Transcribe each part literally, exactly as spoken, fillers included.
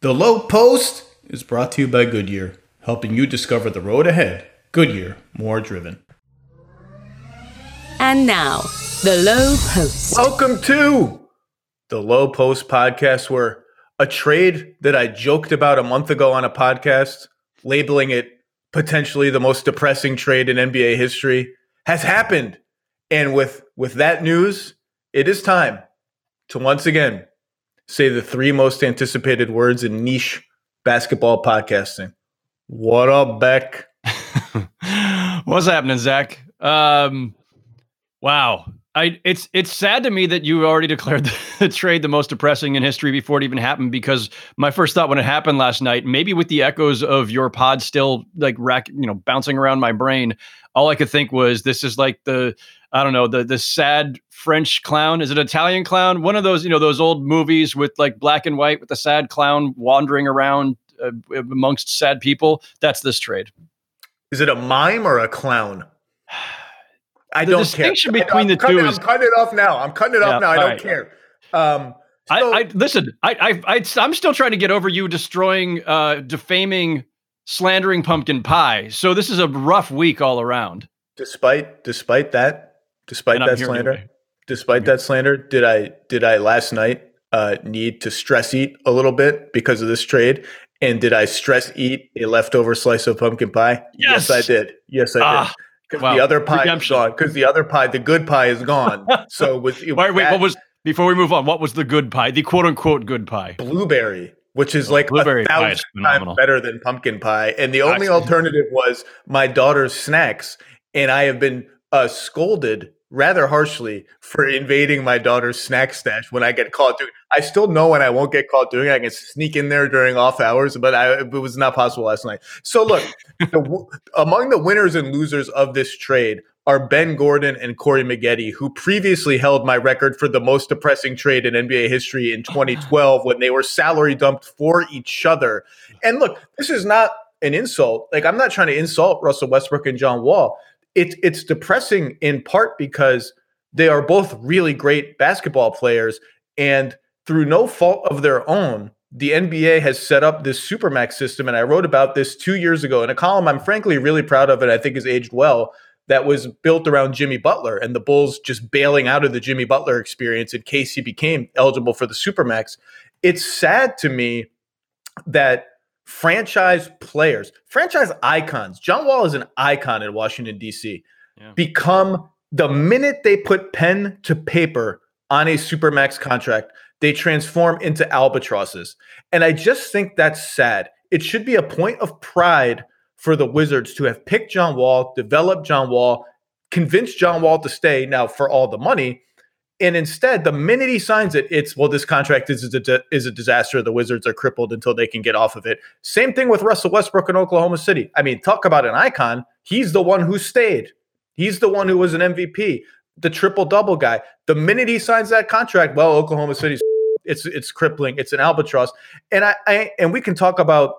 The Low Post is brought to you by Goodyear, helping you discover the road ahead. Goodyear, more driven. And now, The Low Post. Welcome to The Low Post podcast, where a trade that I joked about a month ago on a podcast, labeling it potentially the most depressing trade in N B A history, has happened. And with, with that news, it is time to once again say the three most anticipated words in niche basketball podcasting. What up, Beck? What's happening, Zach? Um, wow. I, it's it's sad to me that you already declared the, the trade the most depressing in history before it even happened, because my first thought when it happened last night, maybe with the echoes of your pod still like rack, you know, bouncing around my brain, all I could think was this is like the, I don't know, the the sad French clown. Is it Italian clown? One of those, you know, those old movies with like black and white with the sad clown wandering around uh, amongst sad people. That's this trade. Is it a mime or a clown? I the don't distinction care. Between I'm the cutting, two is I'm cutting it off now. I'm cutting it yeah, off now. I don't right. care. Um, so, I, I listen. I, I I I'm still trying to get over you destroying, uh, defaming, slandering pumpkin pie. So this is a rough week all around. Despite despite that. Despite that slander, despite that slander, did I did I last night uh, need to stress eat a little bit because of this trade? And did I stress eat a leftover slice of pumpkin pie? Yes, yes I did. Yes, I ah, did. Because wow. the other pie Redemption. is gone. Because the other pie, the good pie, is gone. So was, it was wait, wait, that, what was before we move on? What was the good pie? The quote unquote good pie? Blueberry, which is like blueberry a thousand times better than pumpkin pie. And the only alternative was my daughter's snacks, and I have been uh, scolded rather harshly for invading my daughter's snack stash when I get caught doing. I still know when I won't get caught doing it. I can sneak in there during off hours, but I, it was not possible last night. So look, the, among the winners and losers of this trade are Ben Gordon and Corey Maggette, who previously held my record for the most depressing trade in N B A history in twenty twelve when they were salary dumped for each other. And look, this is not an insult. Like, I'm not trying to insult Russell Westbrook and John Wall. It's it's depressing in part because they are both really great basketball players, and through no fault of their own, the N B A has set up this Supermax system, and I wrote about this two years ago in a column I'm frankly really proud of and I think has aged well, that was built around Jimmy Butler and the Bulls just bailing out of the Jimmy Butler experience in case he became eligible for the Supermax. It's sad to me that franchise players, franchise icons, John Wall is an icon in Washington, D C, yeah. become, the minute they put pen to paper on a Supermax contract, they transform into albatrosses. And I just think that's sad. It should be a point of pride for the Wizards to have picked John Wall, developed John Wall, convinced John Wall to stay now for all the money. And instead, the minute he signs it, it's, well, this contract is a, is a disaster. The Wizards are crippled until they can get off of it. Same thing with Russell Westbrook in Oklahoma City. I mean, talk about an icon. He's the one who stayed. He's the one who was an M V P, the triple-double guy. The minute he signs that contract, well, Oklahoma City's it's it's crippling. It's an albatross. And I, I and we can talk about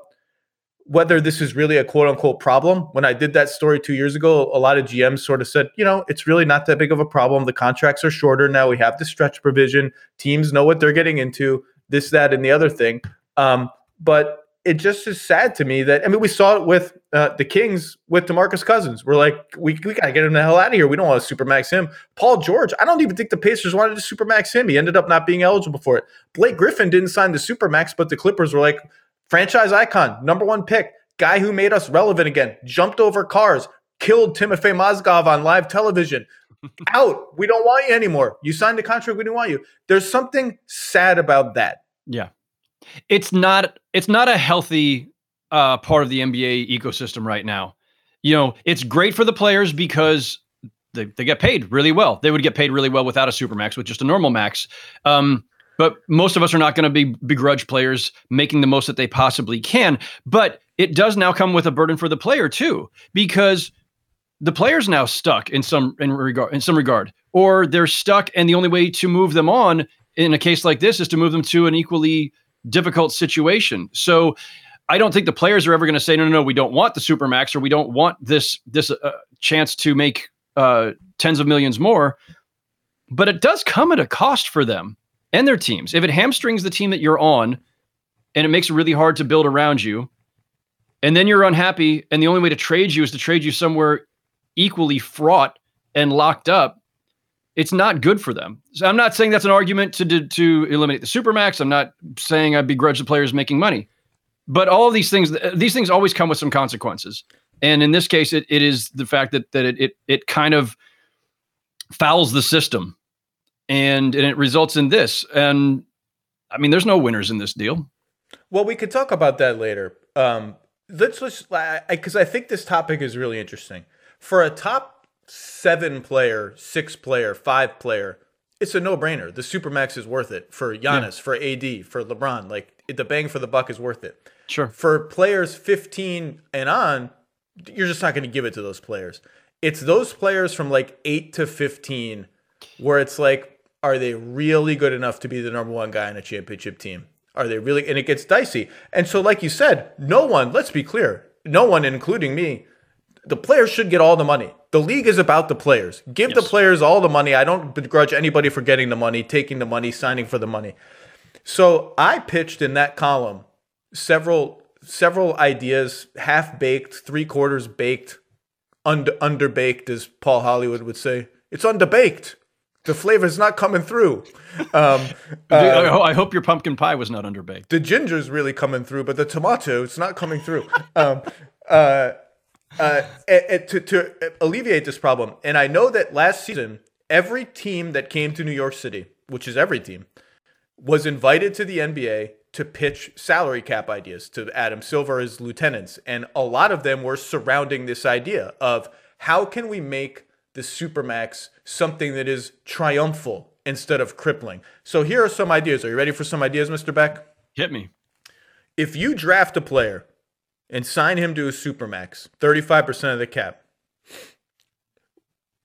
whether this is really a quote-unquote problem. When I did that story two years ago, a lot of G Ms sort of said, you know, it's really not that big of a problem. The contracts are shorter now. We have the stretch provision. Teams know what they're getting into, this, that, and the other thing. Um, but it just is sad to me that, I mean, we saw it with uh, the Kings with DeMarcus Cousins. We're like, we, we got to get him the hell out of here. We don't want to supermax him. Paul George, I don't even think the Pacers wanted to supermax him. He ended up not being eligible for it. Blake Griffin didn't sign the supermax, but the Clippers were like, franchise icon, number one pick, guy who made us relevant again, jumped over cars, killed Timofey Mozgov on live television. Out. We don't want you anymore. You signed a contract. We didn't want you. There's something sad about that. Yeah. It's not, it's not a healthy uh, part of the N B A ecosystem right now. You know, it's great for the players because they, they get paid really well. They would get paid really well without a supermax, with just a normal max. Um, But most of us are not going to be begrudge players making the most that they possibly can. But it does now come with a burden for the player too, because the player's now stuck in some in regard in some regard, or they're stuck, and the only way to move them on in a case like this is to move them to an equally difficult situation. So I don't think the players are ever going to say, no, no, no, we don't want the supermax, or we don't want this this uh, chance to make uh, tens of millions more. But it does come at a cost for them and their teams. If it hamstrings the team that you're on, and it makes it really hard to build around you. And then you're unhappy, and the only way to trade you is to trade you somewhere equally fraught and locked up. It's not good for them. So I'm not saying that's an argument to, to, to eliminate the supermax. I'm not saying I begrudge the players making money. But all of these things, these things always come with some consequences. And in this case, it it is the fact that that it it, it kind of fouls the system. And, and it results in this. And, I mean, there's no winners in this deal. Well, we could talk about that later. Um, let's just, because I, I think this topic is really interesting. For a top seven player, six player, five player, it's a no-brainer. The Supermax is worth it for Giannis, yeah. for A D, for LeBron. Like, the bang for the buck is worth it. Sure. For players fifteen and on, you're just not going to give it to those players. It's those players from like eight to fifteen where it's like, are they really good enough to be the number one guy on a championship team? Are they really? And it gets dicey. And so, like you said, no one, let's be clear, no one, including me, the players should get all the money. The league is about the players. Give yes. the players all the money. I don't begrudge anybody for getting the money, taking the money, signing for the money. So I pitched in that column several several ideas, half-baked, three-quarters baked, under underbaked, as Paul Hollywood would say. It's underbaked. The flavor's not coming through. Um, uh, I hope your pumpkin pie was not underbaked. The ginger's really coming through, but the tomato, it's not coming through. um, uh, uh, to, to alleviate this problem, and I know that last season, every team that came to New York City, which is every team, was invited to the N B A to pitch salary cap ideas to Adam Silver as lieutenants. And a lot of them were surrounding this idea of how can we make the Supermax something that is triumphal instead of crippling. So here are some ideas. Are you ready for some ideas, Mister Beck? Hit me. If you draft a player and sign him to a Supermax, thirty-five percent of the cap,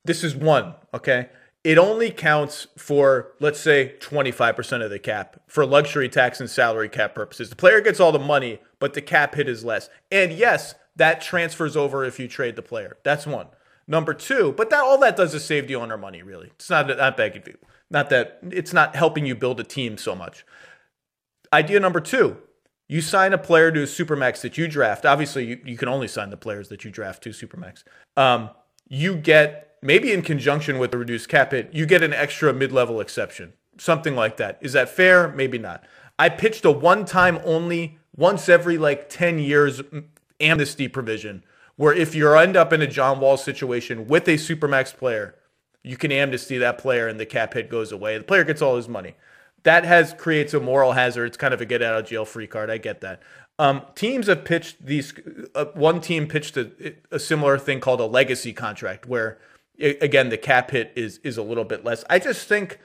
this is one, okay? It only counts for, let's say, twenty-five percent of the cap for luxury tax and salary cap purposes. The player gets all the money, but the cap hit is less. And yes, that transfers over if you trade the player. That's one. Number two, but that all that does is save the owner money, really. It's not not bad, not that it's not helping you build a team so much. Idea number two, you sign a player to a Supermax that you draft. Obviously, you, you can only sign the players that you draft to Supermax. Um, you get... Maybe in conjunction with the reduced cap hit, you get an extra mid-level exception, something like that. Is that fair? Maybe not. I pitched a one-time only, once every like ten years amnesty provision, where if you end up in a John Wall situation with a Supermax player, you can amnesty that player and the cap hit goes away. The player gets all his money. That has creates a moral hazard. It's kind of a get-out-of-jail-free card. I get that. Um, teams have pitched these. Uh, one team pitched a, a similar thing called a legacy contract, where again, the cap hit is is a little bit less. I just think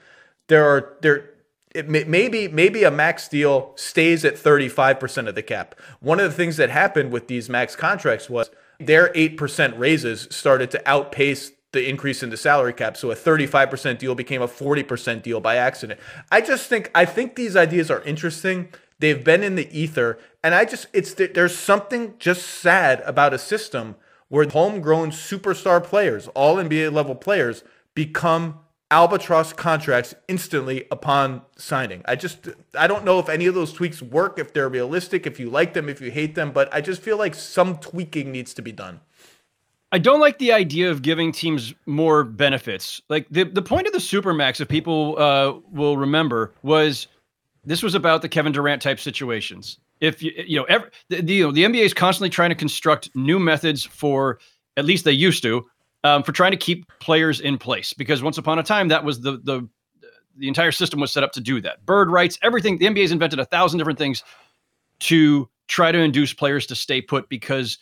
there are there it may, maybe maybe a max deal stays at thirty-five percent of the cap. One of the things that happened with these max contracts was their eight percent raises started to outpace the increase in the salary cap. So a thirty-five percent deal became a forty percent deal by accident. I just think I think these ideas are interesting. They've been in the ether, and I just it's there's something just sad about a system where homegrown superstar players, all N B A level players, become albatross contracts instantly upon signing. I just, I don't know if any of those tweaks work, if they're realistic, if you like them, if you hate them, but I just feel like some tweaking needs to be done. I don't like the idea of giving teams more benefits. Like the, the point of the Supermax, if people uh, will remember, was this was about the Kevin Durant type situations. If you you know, every, the, the, you know the N B A is constantly trying to construct new methods for, at least they used to, um, for trying to keep players in place, because once upon a time that was the the the entire system was set up to do that. Bird rights, everything. The N B A's invented a thousand different things to try to induce players to stay put because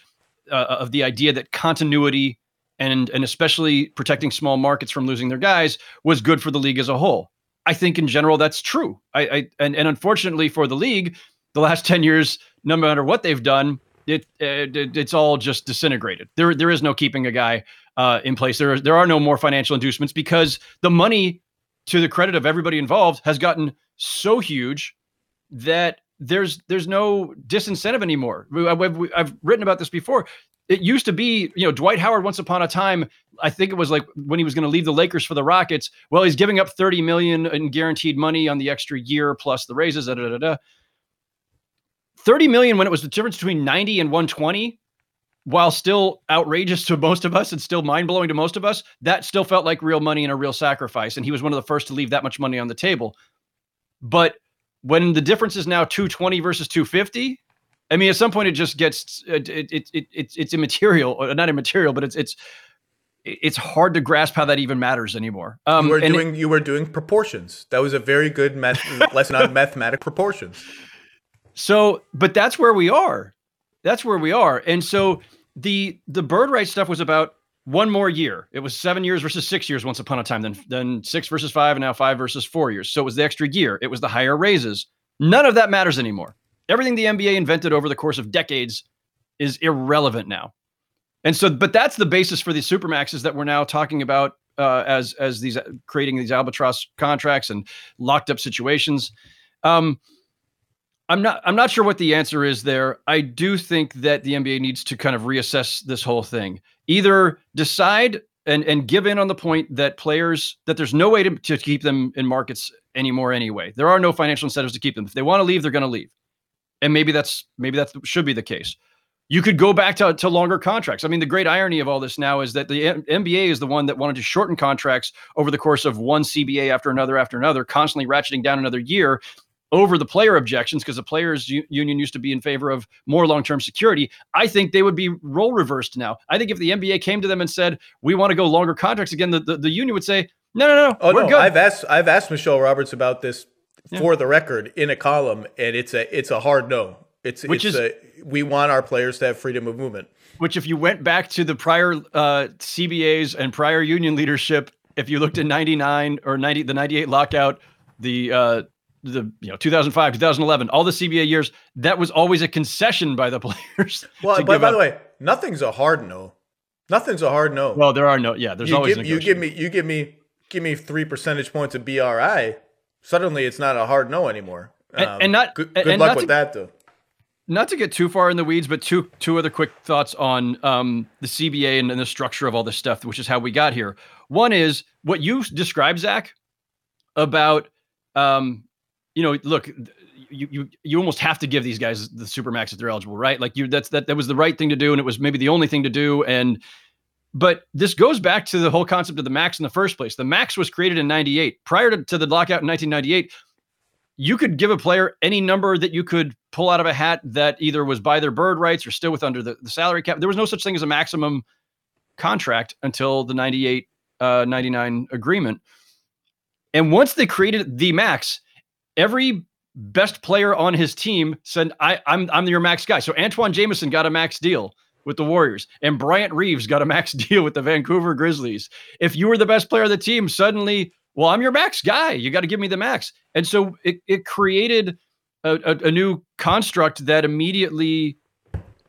uh, of the idea that continuity and and especially protecting small markets from losing their guys was good for the league as a whole. I think in general that's true. I, I and and unfortunately for the league, the last ten years, no matter what they've done, it, it, it it's all just disintegrated. There there is no keeping a guy uh, in place. There there are no more financial inducements because the money, to the credit of everybody involved, has gotten so huge that there's there's no disincentive anymore. I, I've, I've written about this before. It used to be, you know, Dwight Howard once upon a time, I think it was like when he was going to leave the Lakers for the Rockets. Well, he's giving up thirty million in guaranteed money on the extra year plus the raises. Da da da da. thirty million when it was the difference between ninety and one twenty, while still outrageous to most of us and still mind-blowing to most of us, that still felt like real money and a real sacrifice. And he was one of the first to leave that much money on the table. But when the difference is now two twenty versus two fifty, I mean, at some point it just gets, it, it, it, it it's, it's immaterial, or not immaterial, but it's, it's, it's hard to grasp how that even matters anymore. Um, you were doing, it, you were doing proportions. That was a very good math, lesson on mathematic proportions. So, but that's where we are. That's where we are. And so the, the bird right stuff was about one more year. It was seven years versus six years once upon a time, then, then six versus five, and now five versus four years. So it was the extra year. It was the higher raises. None of that matters anymore. Everything the N B A invented over the course of decades is irrelevant now. And so, but that's the basis for these supermaxes that we're now talking about uh, as, as these creating these albatross contracts and locked up situations. Um, I'm not, I'm not sure what the answer is there. I do think that the N B A needs to kind of reassess this whole thing, either decide and, and give in on the point that players, that there's no way to, to keep them in markets anymore. Anyway, there are no financial incentives to keep them. If they want to leave, they're going to leave. And maybe that's, maybe that should be the case. You could go back to, to longer contracts. I mean, the great irony of all this now is that the N B A is the one that wanted to shorten contracts over the course of one C B A after another, after another, constantly ratcheting down another year over the player objections, because the players u- union used to be in favor of more long-term security. I think they would be role reversed now. I think if the N B A came to them and said, we want to go longer contracts again, the, the, the union would say, no, no, no, oh, we're no, good. I've asked, I've asked Michelle Roberts about this yeah. for the record in a column, and it's a, it's a hard no. It's, which it's is, a, we want our players to have freedom of movement. Which, if you went back to the prior uh, C B As and prior union leadership, if you looked at ninety-nine or ninety, the ninety-eight lockout, the uh, the you know two thousand five, two thousand eleven, all the C B A years, that was always a concession by the players. Well, by, by the way, nothing's a hard no. Nothing's a hard no. Well, there are no. Yeah, there's you always give, you give me you give me give me three percentage points of B R I. Suddenly, it's not a hard no anymore. Um, and, and not good, good and luck not to, with that though. Not to get too far in the weeds, but two two other quick thoughts on um, the C B A and, and the structure of all this stuff, which is how we got here. One is what you described, Zach, about, um, you know, look, you, you you almost have to give these guys the supermax if they're eligible, right? Like you, that's that that was the right thing to do, and it was maybe the only thing to do. And but this goes back to the whole concept of the max in the first place. The max was created in ninety-eight. Prior to, to the lockout in nineteen ninety-eight. You could give a player any number that you could pull out of a hat that either was by their bird rights or still with under the, the salary cap. There was no such thing as a maximum contract until the ninety-eight, uh, ninety-nine agreement. And once they created the max, every best player on his team said, I, I'm, I'm your max guy. So Antoine Jameson got a max deal with the Warriors, and Bryant Reeves got a max deal with the Vancouver Grizzlies. If you were the best player of the team, suddenly, well, I'm your max guy. You got to give me the max. And so it, it created a, a, a new construct that immediately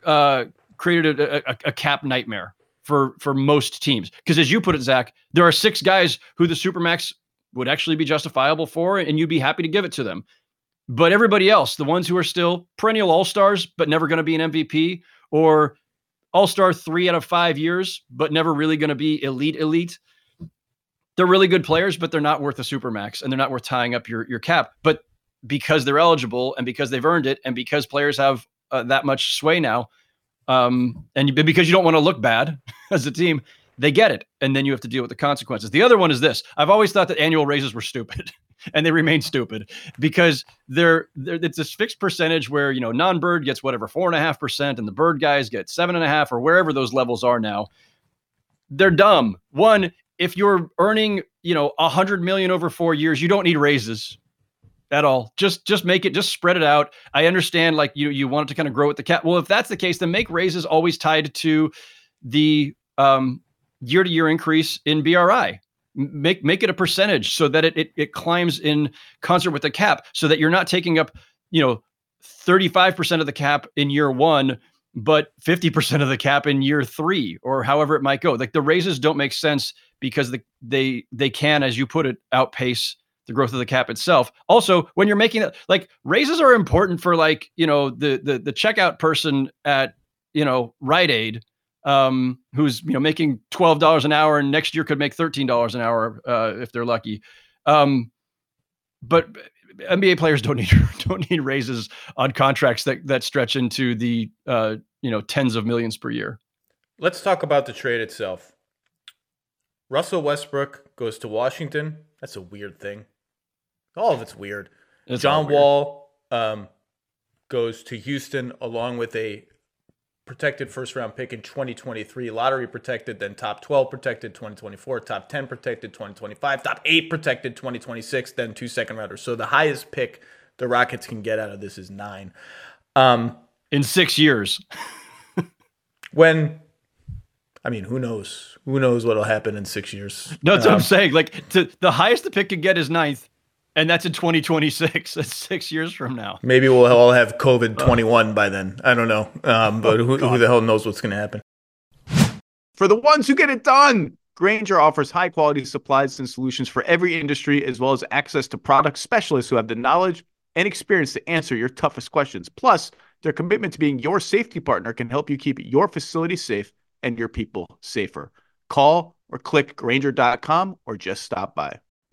uh, created a, a, a cap nightmare for, for most teams. Because as you put it, Zach, there are six guys who the supermax would actually be justifiable for, and you'd be happy to give it to them. But everybody else, the ones who are still perennial all-stars, but never going to be an M V P, or all-star three out of five years, but never really going to be elite elite, they're really good players, but they're not worth a supermax, and they're not worth tying up your, your cap. But because they're eligible, and because they've earned it, and because players have uh, that much sway now, um, and because you don't want to look bad as a team, they get it. And then you have to deal with the consequences. The other one is this. I've always thought that annual raises were stupid, and they remain stupid, because they're, they're it's this fixed percentage where, you know, non-bird gets whatever, four and a half percent, and the bird guys get seven and a half, or wherever those levels are now. They're dumb. One, if you're earning, you know, a hundred million over four years, you don't need raises at all. Just, just make it, just spread it out. I understand, like you, you want it to kind of grow with the cap. Well, if that's the case, then make raises always tied to the um, year-to-year increase in B R I. Make, make it a percentage so that it, it, it climbs in concert with the cap, so that you're not taking up, you know, thirty-five percent of the cap in year one, but fifty percent of the cap in year three, or however it might go. Like the raises don't make sense, because the, they they can, as you put it, outpace the growth of the cap itself. Also, when you're making that, like raises are important for, like, you know, the the the checkout person at, you know, Rite Aid, um, who's, you know, making twelve dollars an hour and next year could make thirteen dollars an hour uh, if they're lucky. Um, but N B A players don't need don't need raises on contracts that that stretch into the uh, you know tens of millions per year. Let's talk about the trade itself. Russell Westbrook goes to Washington. That's a weird thing. All of it's weird. It's John weird. Wall um, goes to Houston along with a protected first-round pick in twenty twenty-three, lottery protected, then top twelve protected, twenty twenty-four, top ten protected, twenty twenty-five, top eight protected, twenty twenty-six, then two second-rounders. So the highest pick the Rockets can get out of this is nine. Um, in six years. when... I mean, who knows? Who knows what'll happen in six years? No, that's um, what I'm saying. Like, to, the highest the pick could get is ninth, and that's in twenty twenty-six. That's six years from now. Maybe we'll all have COVID twenty-one by then. I don't know. Um, but who, who the hell knows what's going to happen? For the ones who get it done, Grainger offers high-quality supplies and solutions for every industry, as well as access to product specialists who have the knowledge and experience to answer your toughest questions. Plus, their commitment to being your safety partner can help you keep your facility safe and your people safer. Call or click Grainger dot com or just stop by.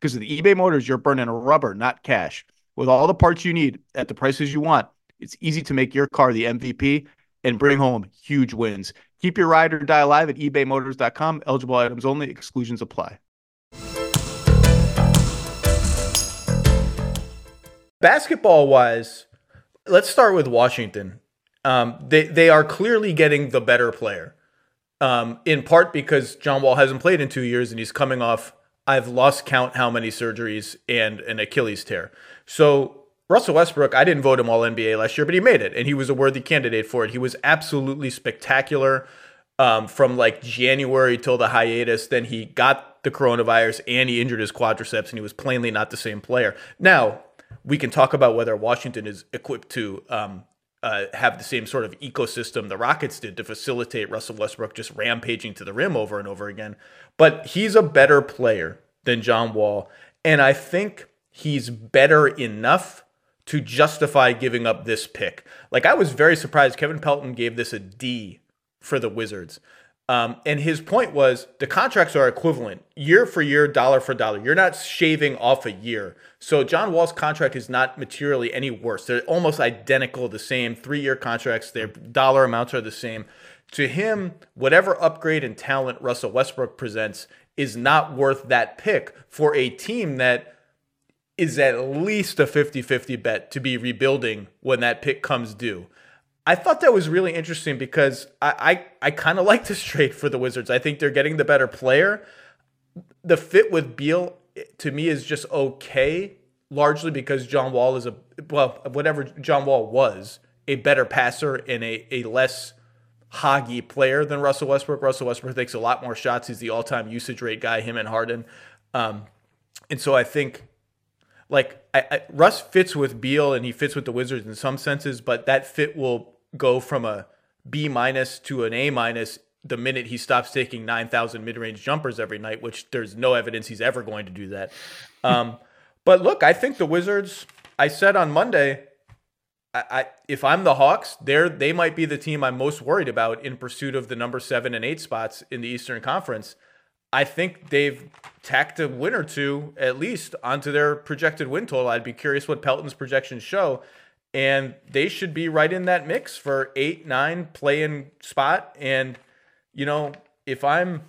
Because with eBay Motors, you're burning rubber, not cash. With all the parts you need at the prices you want, it's easy to make your car the M V P and bring home huge wins. Keep your ride or die alive at ebay motors dot com. Eligible items only. Exclusions apply. Basketball-wise, let's start with Washington. Um, they, they are clearly getting the better player. Um, in part because John Wall hasn't played in two years and he's coming off, I've lost count how many surgeries and an Achilles tear. So Russell Westbrook, I didn't vote him all N B A last year, but he made it and he was a worthy candidate for it. He was absolutely spectacular um, from like January till the hiatus. Then he got the coronavirus and he injured his quadriceps and he was plainly not the same player. Now we can talk about whether Washington is equipped to um, Uh, have the same sort of ecosystem the Rockets did to facilitate Russell Westbrook just rampaging to the rim over and over again. But he's a better player than John Wall, and I think he's better enough to justify giving up this pick. Like, I was very surprised. Kevin Pelton gave this a D for the Wizards. Um, and his point was the contracts are equivalent year for year, dollar for dollar. You're not shaving off a year. So John Wall's contract is not materially any worse. They're almost identical, the same three-year contracts. Their dollar amounts are the same. To him, whatever upgrade and talent Russell Westbrook presents is not worth that pick for a team that is at least a fifty-fifty bet to be rebuilding when that pick comes due. I thought that was really interesting because I I, I kind of like this trade for the Wizards. I think they're getting the better player. The fit with Beal, to me, is just okay, largely because John Wall is a, well, whatever John Wall was, a better passer and a, a less hoggy player than Russell Westbrook. Russell Westbrook takes a lot more shots. He's the all-time usage rate guy, him and Harden. Um, and so I think... Like, I, I, Russ fits with Beal and he fits with the Wizards in some senses, but that fit will go from a B minus to an A minus the minute he stops taking nine thousand mid-range jumpers every night, which there's no evidence he's ever going to do that. Um, but look, I think the Wizards, I said on Monday, I, I if I'm the Hawks, they're, they might be the team I'm most worried about in pursuit of the number seven and eight spots in the Eastern Conference. I think they've tacked a win or two, at least, onto their projected win total. I'd be curious what Pelton's projections show. And they should be right in that mix for eight, nine play-in spot. And, you know, if I'm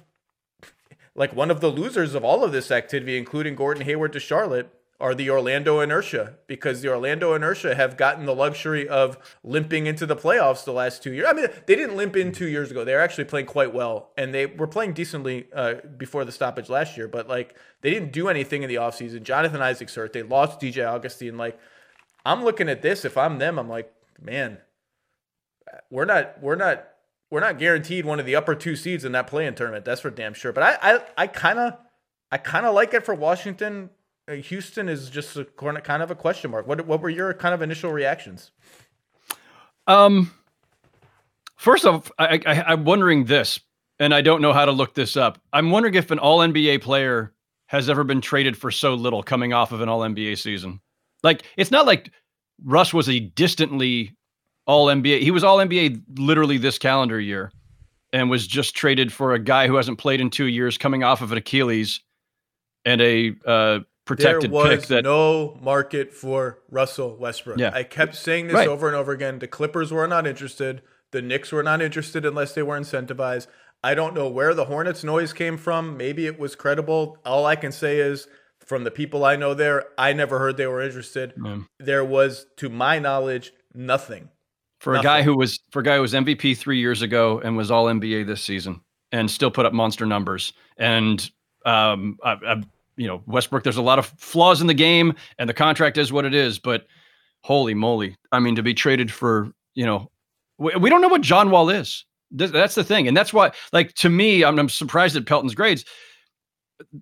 like one of the losers of all of this activity, including Gordon Hayward to Charlotte, are the Orlando Inertia, because the Orlando Inertia have gotten the luxury of limping into the playoffs the last two years. I mean, they didn't limp in two years ago. They were actually playing quite well, and they were playing decently uh, before the stoppage last year, but, like, they didn't do anything in the offseason. Jonathan Isaac's hurt. They lost D J Augustine. Like, I'm looking at this. If I'm them, I'm like, man, we're not, we're not, we're not guaranteed one of the upper two seeds in that play-in tournament. That's for damn sure. But I, I, I kind of, I kind of like it for Washington. Houston is just a, kind of a question mark. What what were your kind of initial reactions? Um, first off, I, I, I'm wondering this, and I don't know how to look this up. I'm wondering if an All N B A player has ever been traded for so little coming off of an All N B A season. Like, it's not like Russ was a distantly All N B A. He was All N B A literally this calendar year and was just traded for a guy who hasn't played in two years coming off of an Achilles and a... Uh, protected there was pick that... no market for Russell Westbrook. Yeah. I kept saying this right. over and over again. The Clippers were not interested. The Knicks were not interested unless they were incentivized. I don't know where the Hornets noise came from. Maybe it was credible. All I can say is from the people I know there, I never heard they were interested. Mm. There was, to my knowledge, nothing. For nothing. a guy who was for a guy who was M V P three years ago and was All N B A this season and still put up monster numbers. And um I, I you know, Westbrook, there's a lot of flaws in the game and the contract is what it is, but holy moly. I mean, to be traded for, you know, we, we don't know what John Wall is. Th- that's the thing. And that's why, like, to me, I'm, I'm surprised at Pelton's grades.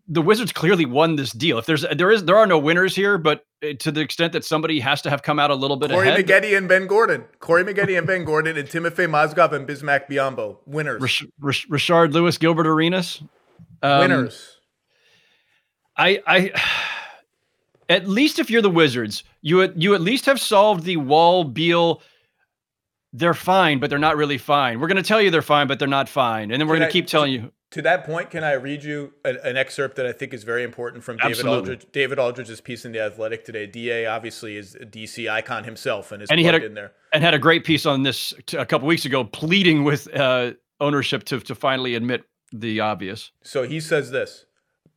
The Wizards clearly won this deal. If there's, there is, there are no winners here, but to the extent that somebody has to have come out a little bit Corey ahead. Corey Maggette and Ben Gordon. Corey Maggette and Ben Gordon and Timofey Mozgov and Bismack Biyombo. Winners. Rash- Rash- Rashard Lewis, Gilbert Arenas. Um, winners. I, I, at least if you're the Wizards, you you at least have solved the Wall Beal. They're fine, but they're not really fine. We're going to tell you they're fine, but they're not fine, and then we're going to keep telling you. To that point, can I read you an, an excerpt that I think is very important from David Aldridge? David Aldridge's piece in The Athletic today. D A obviously is a D C icon himself, and is and he had a, in there. And had a great piece on this t- a couple weeks ago, pleading with uh, ownership to to finally admit the obvious. So he says this.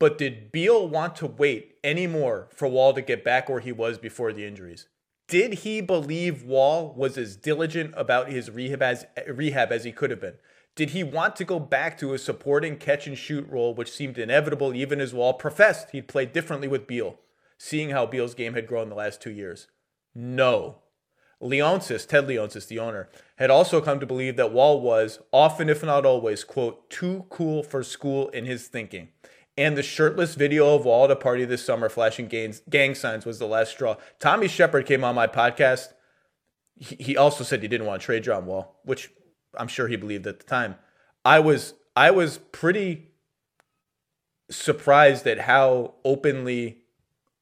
But did Beal want to wait any more for Wall to get back where he was before the injuries? Did he believe Wall was as diligent about his rehab as, rehab as he could have been? Did he want to go back to his supporting catch-and-shoot role, which seemed inevitable even as Wall professed he'd play differently with Beal, seeing how Beal's game had grown the last two years? No. Leonsis, Ted Leonsis, the owner, had also come to believe that Wall was, often if not always, quote, too cool for school in his thinking. And the shirtless video of Wall at a party this summer flashing gangs, gang signs was the last straw. Tommy Shepard came on my podcast. He, he also said he didn't want to trade John Wall, which I'm sure he believed at the time. I was I was pretty surprised at how openly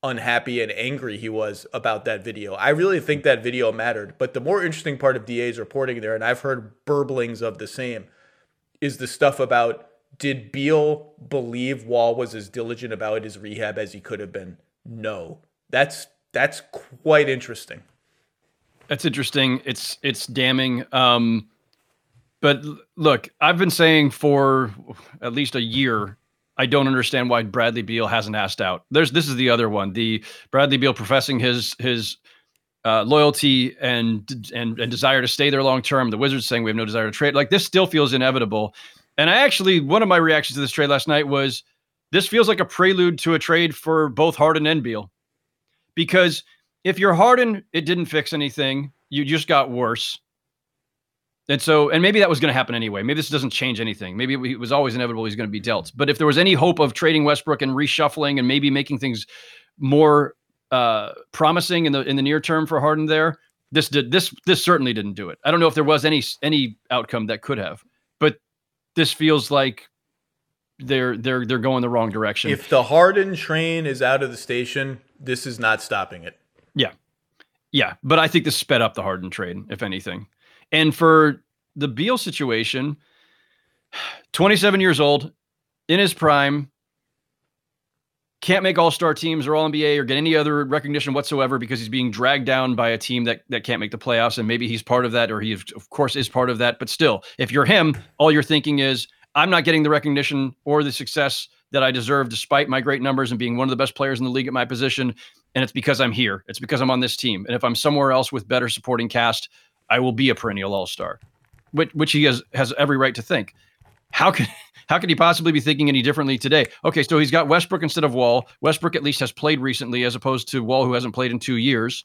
unhappy and angry he was about that video. I really think that video mattered. But the more interesting part of D A's reporting there, and I've heard burblings of the same, is the stuff about... Did Beal believe Wall was as diligent about his rehab as he could have been? No. That's that's quite interesting. That's interesting. It's it's damning. Um, but look, I've been saying for at least a year, I don't understand why Bradley Beal hasn't asked out. There's this is the other one. The Bradley Beal professing his his uh, loyalty and and and desire to stay there long term. The Wizards saying we have no desire to trade. Like, this still feels inevitable. And I actually, one of my reactions to this trade last night was, this feels like a prelude to a trade for both Harden and Beal. Because if you're Harden, it didn't fix anything. You just got worse. And so, and maybe that was going to happen anyway. Maybe this doesn't change anything. Maybe it was always inevitable he's going to be dealt. But if there was any hope of trading Westbrook and reshuffling and maybe making things more uh, promising in the in the near term for Harden there, this did this this certainly didn't do it. I don't know if there was any any outcome that could have. This feels like they're they're they're going the wrong direction. If the Harden train is out of the station, this is not stopping it. Yeah, yeah. But I think this sped up the Harden trade, if anything. And for the Beal situation, twenty-seven years old, in his prime, can't make All-Star teams or All N B A or get any other recognition whatsoever because he's being dragged down by a team that, that can't make the playoffs. And maybe he's part of that, or he of course is part of that. But still, if you're him, all you're thinking is, I'm not getting the recognition or the success that I deserve despite my great numbers and being one of the best players in the league at my position. And it's because I'm here. It's because I'm on this team. And if I'm somewhere else with better supporting cast, I will be a perennial All-Star, which, which he has, has every right to think. How can how could he possibly be thinking any differently today? Okay, so he's got Westbrook instead of Wall. Westbrook at least has played recently as opposed to Wall, who hasn't played in two years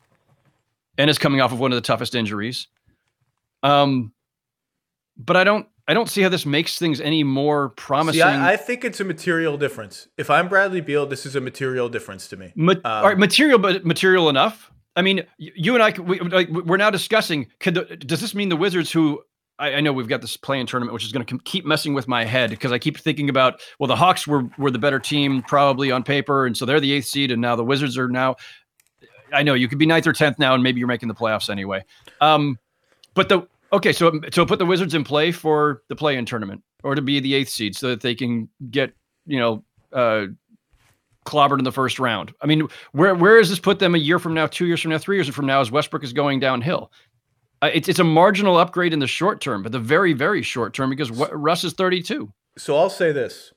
and is coming off of one of the toughest injuries. Um, but I don't I don't see how this makes things any more promising. See, I, I think it's a material difference. If I'm Bradley Beal, this is a material difference to me. Ma- um, all right, material, but material enough. I mean, you and I, we, like, we're now discussing, could the, does this mean the Wizards, who I, I know we've got this play-in tournament, which is going to keep messing with my head because I keep thinking about, well, the Hawks were, were the better team probably on paper, and so they're the eighth seed, and now the Wizards are now, I know you could be ninth or tenth now, and maybe you're making the playoffs anyway. Um, but the, okay, so, so put the Wizards in play for the play-in tournament or to be the eighth seed so that they can get, you know, uh, clobbered in the first round. I mean, where where does this put them a year from now, two years from now, three years from now as Westbrook is going downhill? Uh, it's it's a marginal upgrade in the short term, but the very, very short term, because what, Russ is thirty-two. So I'll say this.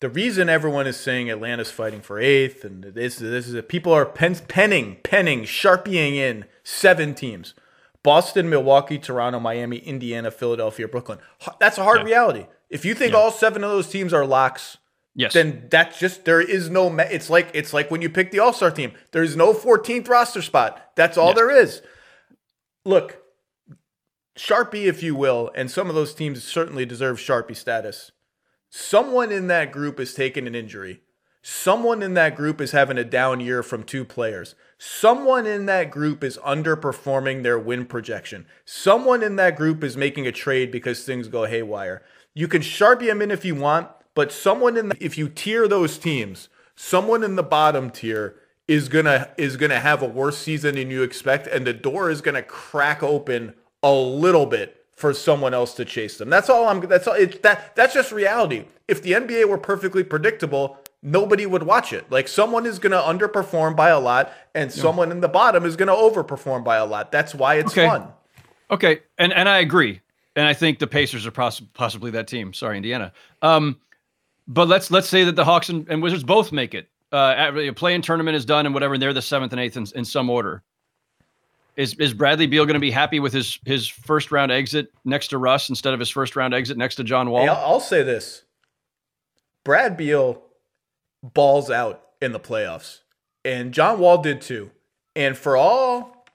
The reason everyone is saying Atlanta's fighting for eighth, and this, this is a, people are pen, penning, penning, sharpieing in seven teams. Boston, Milwaukee, Toronto, Miami, Indiana, Philadelphia, Brooklyn. That's a hard yeah. reality. If you think yeah. all seven of those teams are locks, Yes. then that's just, there is no, it's like, it's like when you pick the all-star team, there is no fourteenth roster spot. That's all yes. there is. Look, Sharpie, if you will, and some of those teams certainly deserve Sharpie status. Someone in that group is taking an injury. Someone in that group is having a down year from two players. Someone in that group is underperforming their win projection. Someone in that group is making a trade because things go haywire. You can Sharpie them in if you want. But someone in the, if you tier those teams, someone in the bottom tier is gonna is gonna have a worse season than you expect, and the door is gonna crack open a little bit for someone else to chase them. That's all I'm. That's all. It's that. That's just reality. If the N B A were perfectly predictable, nobody would watch it. Like, someone is gonna underperform by a lot, and yeah. someone in the bottom is gonna overperform by a lot. That's why it's okay. fun. Okay, and and I agree, and I think the Pacers are poss- possibly that team. Sorry, Indiana. Um. But let's let's say that the Hawks and, and Wizards both make it. Uh, a play-in tournament is done and whatever, and they're the seventh and eighth in, in some order. Is is Bradley Beal going to be happy with his his first round exit next to Russ instead of his first round exit next to John Wall? Hey, I'll, I'll say this: Brad Beal balls out in the playoffs, and John Wall did too. And for all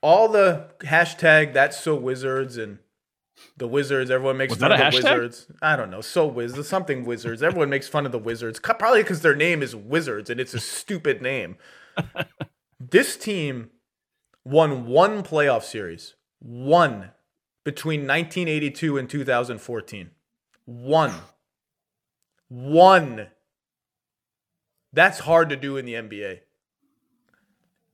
all the hashtag that's so Wizards and. The Wizards, everyone makes Was fun of the hashtag? Wizards. I don't know. So Wiz, something Wizards. Everyone makes fun of the Wizards, probably because their name is Wizards and it's a stupid name. This team won one playoff series, one between nineteen eighty-two and two thousand fourteen. One. One. That's hard to do in the N B A.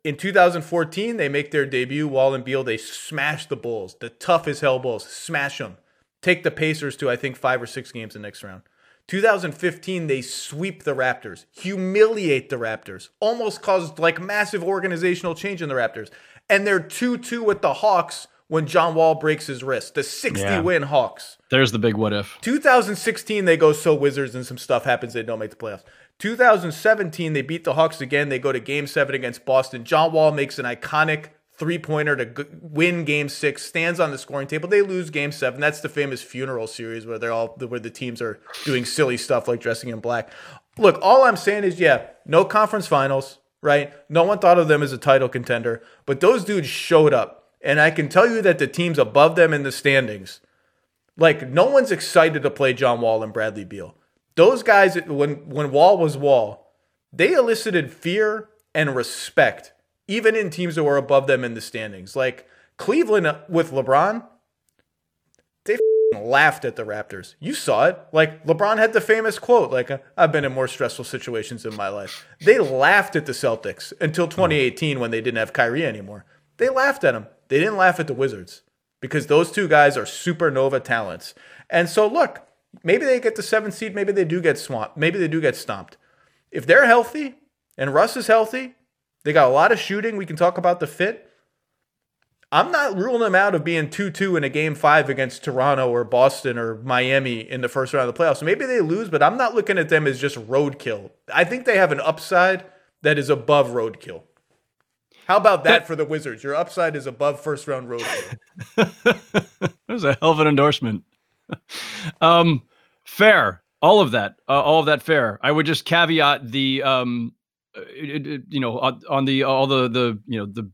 In two thousand fourteen, they make their debut. Wall and Beal, they smash the Bulls. The tough-as-hell Bulls. Smash them. Take the Pacers to, I think, five or six games the next round. two thousand fifteen, they sweep the Raptors. Humiliate the Raptors. Almost caused, like, massive organizational change in the Raptors. And they're two two with the Hawks when John Wall breaks his wrist. The sixty-win yeah. Hawks. There's the big what-if. two thousand sixteen, they go so Wizards and some stuff happens. They don't make the playoffs. two thousand seventeen, they beat the Hawks again. They go to Game seven against Boston. John Wall makes an iconic three-pointer to g- win Game six, stands on the scoring table. They lose Game seven. That's the famous funeral series where they're all where the teams are doing silly stuff like dressing in black. Look, all I'm saying is, yeah, no conference finals, right? No one thought of them as a title contender. But those dudes showed up. And I can tell you that the teams above them in the standings, like, no one's excited to play John Wall and Bradley Beal. Those guys, when when Wall was Wall, they elicited fear and respect, even in teams that were above them in the standings. Like Cleveland with LeBron, they f***ing laughed at the Raptors. You saw it. Like LeBron had the famous quote, like, I've been in more stressful situations in my life. They laughed at the Celtics until twenty eighteen when they didn't have Kyrie anymore. They laughed at them. They didn't laugh at the Wizards because those two guys are supernova talents. And so, look, maybe they get the seventh seed. Maybe they do get swamped. Maybe they do get stomped. If they're healthy and Russ is healthy, they got a lot of shooting. We can talk about the fit. I'm not ruling them out of being two two in a game five against Toronto or Boston or Miami in the first round of the playoffs. Maybe they lose, but I'm not looking at them as just roadkill. I think they have an upside that is above roadkill. How about that for the Wizards? Your upside is above first round roadkill. That was a hell of an endorsement. um, fair, all of that, uh, all of that fair. I would just caveat the, um, it, it, you know, on the, all the, the, you know, the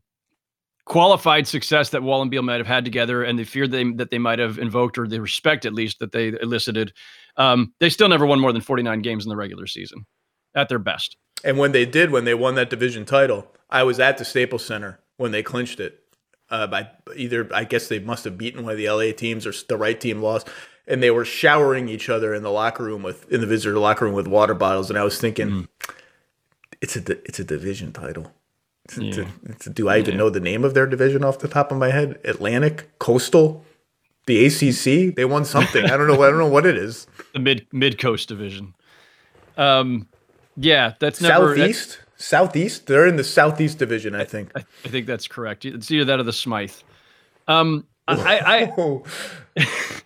qualified success that Wall and Beal might have had together, and the fear they, that they might have invoked, or the respect at least that they elicited. Um, they still never won more than forty-nine games in the regular season at their best. And when they did, when they won that division title, I was at the Staples Center when they clinched it. Uh, by either, I guess they must have beaten one of the L A teams, or the right team lost, and they were showering each other in the locker room with in the visitor locker room with water bottles. And I was thinking, mm. it's a it's a division title. It's yeah. a, it's a, do I even yeah. know the name of their division off the top of my head? Atlantic, Coastal, the A C C. They won something. I don't know. I don't know what it is. The mid mid coast division. Um, yeah, that's never Southeast. That's, Southeast? They're in the Southeast division, I think. I, I think that's correct. It's either that or the Smythe. Um, I, I, I,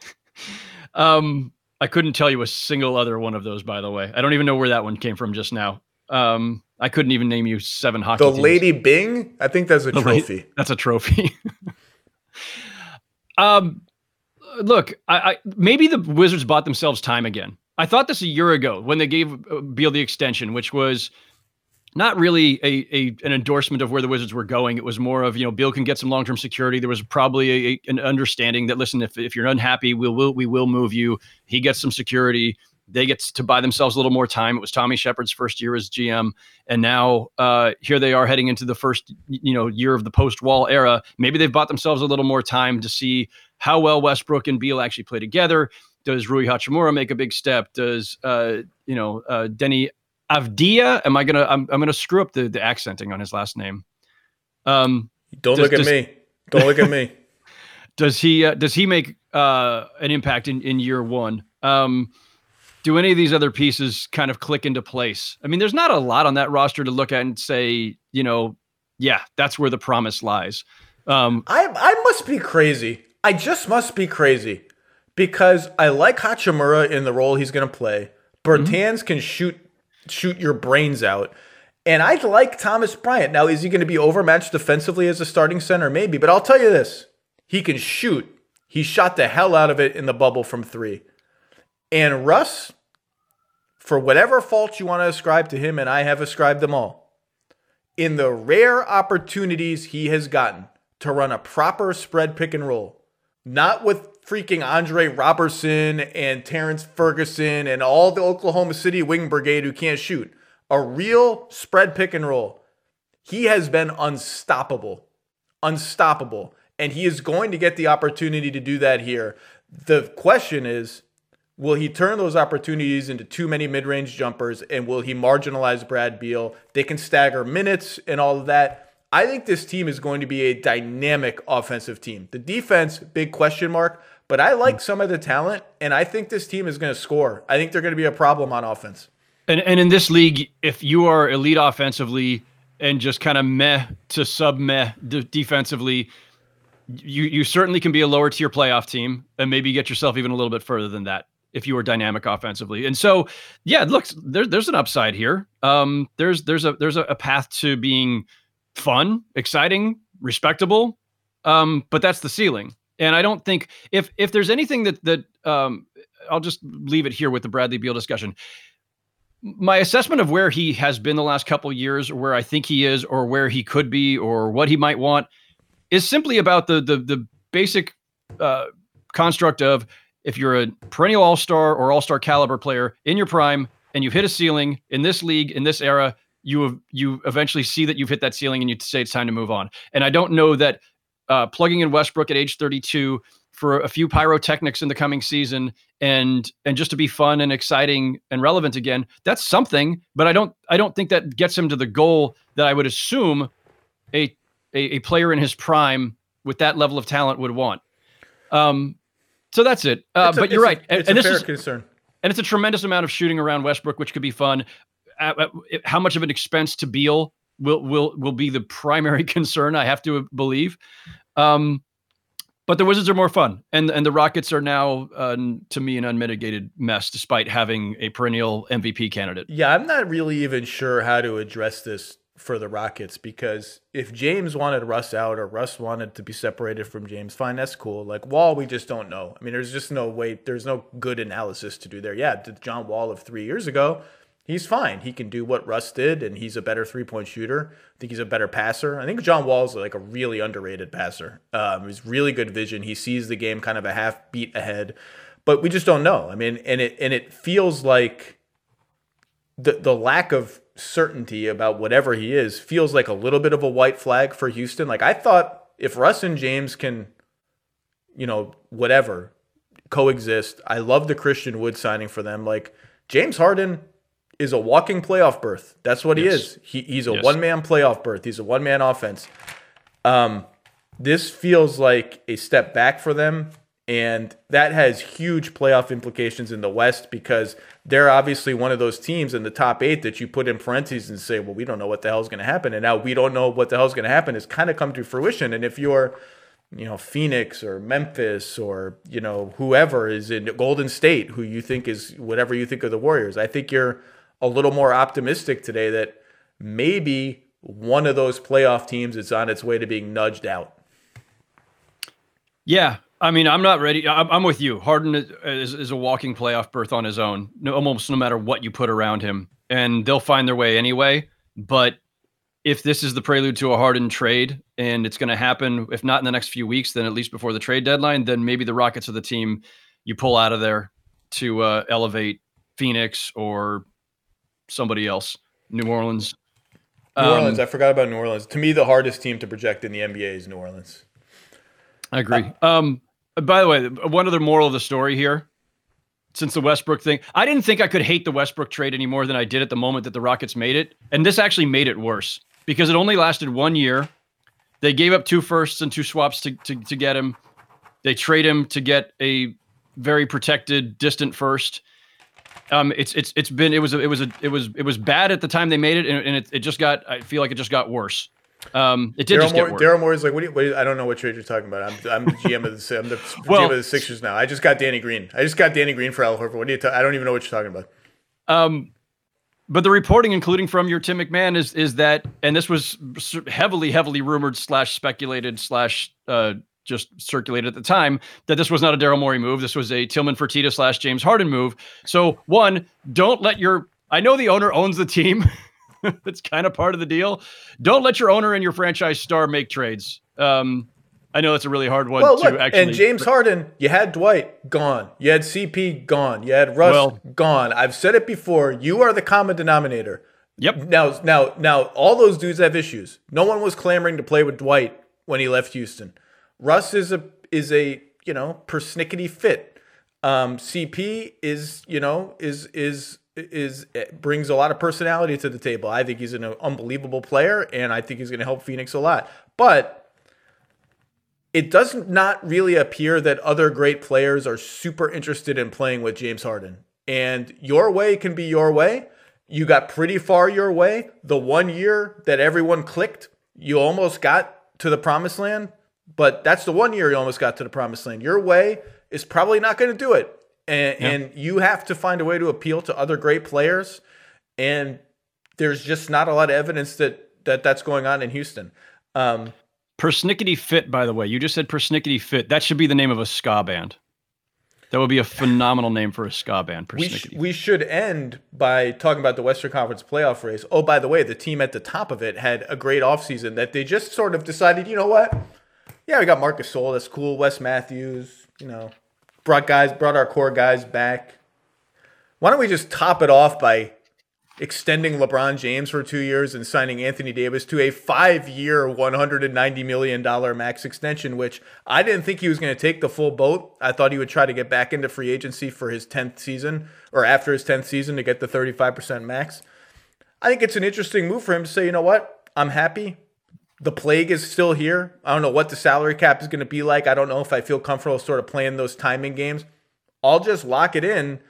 um, I couldn't tell you a single other one of those, by the way. I don't even know where that one came from just now. Um, I couldn't even name you seven hockey teams. The Lady Bing? I think that's a trophy. That's a trophy. um, look, I, I maybe the Wizards bought themselves time again. I thought this a year ago when they gave Beal the extension, which was not really a, a an endorsement of where the Wizards were going. It was more of, you know, Beal can get some long-term security. There was probably a, an understanding that, listen, if if you're unhappy, we'll, we'll, we will move you. He gets some security. They get to buy themselves a little more time. It was Tommy Shepard's first year as G M. And now uh, here they are heading into the first, you know, year of the post-Wall era. Maybe they've bought themselves a little more time to see how well Westbrook and Beal actually play together. Does Rui Hachimura make a big step? Does, uh, you know, uh, Denny Avdia, am I gonna? I'm, I'm gonna screw up the, the accenting on his last name. Um, Don't does, look at does, me. Don't look at me. Does he? Uh, does he make uh, an impact in, in year one? Um, do any of these other pieces kind of click into place? I mean, there's not a lot on that roster to look at and say, you know, yeah, that's where the promise lies. Um, I I must be crazy. I just must be crazy because I like Hachimura in the role he's gonna play. Bertans mm-hmm. can shoot. shoot your brains out. And I'd like Thomas Bryant. Now, is he going to be overmatched defensively as a starting center? Maybe, but I'll tell you this. He can shoot. He shot the hell out of it in the bubble from three. And Russ, for whatever faults you want to ascribe to him, and I have ascribed them all, in the rare opportunities he has gotten to run a proper spread pick and roll, not with freaking Andre Robertson and Terrence Ferguson and all the Oklahoma City wing brigade who can't shoot. A real spread pick and roll. He has been unstoppable. Unstoppable. And he is going to get the opportunity to do that here. The question is, will he turn those opportunities into too many mid-range jumpers, and will he marginalize Brad Beal? They can stagger minutes and all of that. I think this team is going to be a dynamic offensive team. The defense, big question mark, but I like some of the talent, and I think this team is going to score. I think they're going to be a problem on offense. And and in this league, if you are elite offensively and just kind of meh to sub-meh de- defensively, you, you certainly can be a lower-tier playoff team and maybe get yourself even a little bit further than that if you were dynamic offensively. And so, yeah, look, there, there's an upside here. Um, there's there's a there's a path to being fun, exciting, respectable, um, but that's the ceiling. And I don't think if if there's anything that that um, I'll just leave it here with the Bradley Beal discussion. My assessment of where he has been the last couple of years, or where I think he is, or where he could be, or what he might want, is simply about the the the basic uh, construct of if you're a perennial all-star or all-star caliber player in your prime, and you've hit a ceiling in this league in this era, you you eventually see that you've hit that ceiling and you say it's time to move on. And I don't know that uh, plugging in Westbrook at age thirty-two for a few pyrotechnics in the coming season and and just to be fun and exciting and relevant again, that's something, but I don't I don't think that gets him to the goal that I would assume a a, a player in his prime with that level of talent would want. Um, so that's it. Uh, a, but you're right. A, it's and, a and fair this is, concern. And it's a tremendous amount of shooting around Westbrook, which could be fun. How much of an expense to Beal will will will be the primary concern, I have to believe. Um, but the Wizards are more fun, and and the Rockets are now, uh, to me, an unmitigated mess, despite having a perennial M V P candidate. Yeah, I'm not really even sure how to address this for the Rockets, because if James wanted Russ out or Russ wanted to be separated from James, fine, that's cool. Like Wall, we just don't know. I mean, there's just no way, there's no good analysis to do there. Yeah, John Wall of three years ago he's fine. He can do what Russ did, and he's a better three-point shooter. I think he's a better passer. I think John Wall is like a really underrated passer. Um, he's really good vision. He sees the game kind of a half beat ahead, but we just don't know. I mean, and it and it feels like the the lack of certainty about whatever he is feels like a little bit of a white flag for Houston. Like, I thought if Russ and James can, you know, whatever, coexist, I love the Christian Wood signing for them. Like, James Harden is a walking playoff berth. That's what yes. he is. He, he's a yes. one-man playoff berth. He's a one-man offense. Um, this feels like a step back for them, and that has huge playoff implications in the West, because they're obviously one of those teams in the top eight that you put in parentheses and say, well, we don't know what the hell's going to happen, and now we don't know what the hell's going to happen has kind of come to fruition. And if you're, you know, Phoenix or Memphis or, you know, whoever is in Golden State, who you think is whatever you think of the Warriors, I think you're a little more optimistic today that maybe one of those playoff teams is on its way to being nudged out. Yeah. I mean, I'm not ready. I'm, I'm with you. Harden is, is a walking playoff berth on his own, no, almost no matter what you put around him, and they'll find their way anyway. But if this is the prelude to a Harden trade, and it's going to happen, if not in the next few weeks, then at least before the trade deadline, then maybe the Rockets are the team you pull out of there to uh, elevate Phoenix or somebody else. New Orleans. New um, Orleans. I forgot about New Orleans. To me, the hardest team to project in the N B A is New Orleans. I agree. Um, by the way, one other moral of the story here. Since the Westbrook thing, I didn't think I could hate the Westbrook trade any more than I did at the moment that the Rockets made it. And this actually made it worse, because it only lasted one year. They gave up two firsts and two swaps to, to, to get him. They trade him to get a very protected, distant first. Um, it's it's it's been it was a, it was a, it was it was bad at the time they made it, and, and it, it just got I feel like it just got worse. Um, it did Daryl just Moore, get worse. Daryl Moore is like, what do, you, what do you? I don't know what trade you're talking about. I'm I'm the G M of the I'm the well, G M of the Sixers now. I just got Danny Green. I just got Danny Green for Al Horford. What do you? Ta- I don't even know what you're talking about. Um, but the reporting, including from your Tim McMahon, is is that, and this was heavily heavily rumored slash speculated slash uh. just circulated at the time, that this was not a Daryl Morey move. This was a Tillman Fertitta slash James Harden move. So one, don't let your, I know the owner owns the team. That's kind of part of the deal. Don't let your owner and your franchise star make trades. Um, I know that's a really hard one well, to look, actually. And James Harden, you had Dwight, gone. You had C P, gone. You had Russ, well, gone. I've said it before. You are the common denominator. Yep. Now, now, now, all those dudes have issues. No one was clamoring to play with Dwight when he left Houston. Russ is a, is a, you know, persnickety fit. Um, C P is, you know, is, is, is, brings a lot of personality to the table. I think he's an unbelievable player, and I think he's going to help Phoenix a lot, but it doesn't not really appear that other great players are super interested in playing with James Harden, and your way can be your way. You got pretty far your way. The one year that everyone clicked, you almost got to the promised land. But that's the one year you almost got to the promised land. Your way is probably not going to do it. And, yeah. and you have to find a way to appeal to other great players. And there's just not a lot of evidence that, that that's going on in Houston. Um, persnickety fit, by the way. You just said persnickety fit. That should be the name of a ska band. That would be a phenomenal name for a ska band. We, sh- we should end by talking about the Western Conference playoff race. Oh, by the way, the team at the top of it had a great offseason that they just sort of decided, you know what? Yeah, we got Marc Gasol. That's cool. Wes Matthews, you know, brought guys, brought our core guys back. Why don't we just top it off by extending LeBron James for two years and signing Anthony Davis to a five-year, one hundred ninety million dollars max extension, which I didn't think he was going to take the full boat. I thought he would try to get back into free agency for his tenth season, or after his tenth season, to get the thirty-five percent max. I think it's an interesting move for him to say, you know what, I'm happy. The plague is still here. I don't know what the salary cap is going to be like. I don't know if I feel comfortable sort of playing those timing games. I'll just lock it in.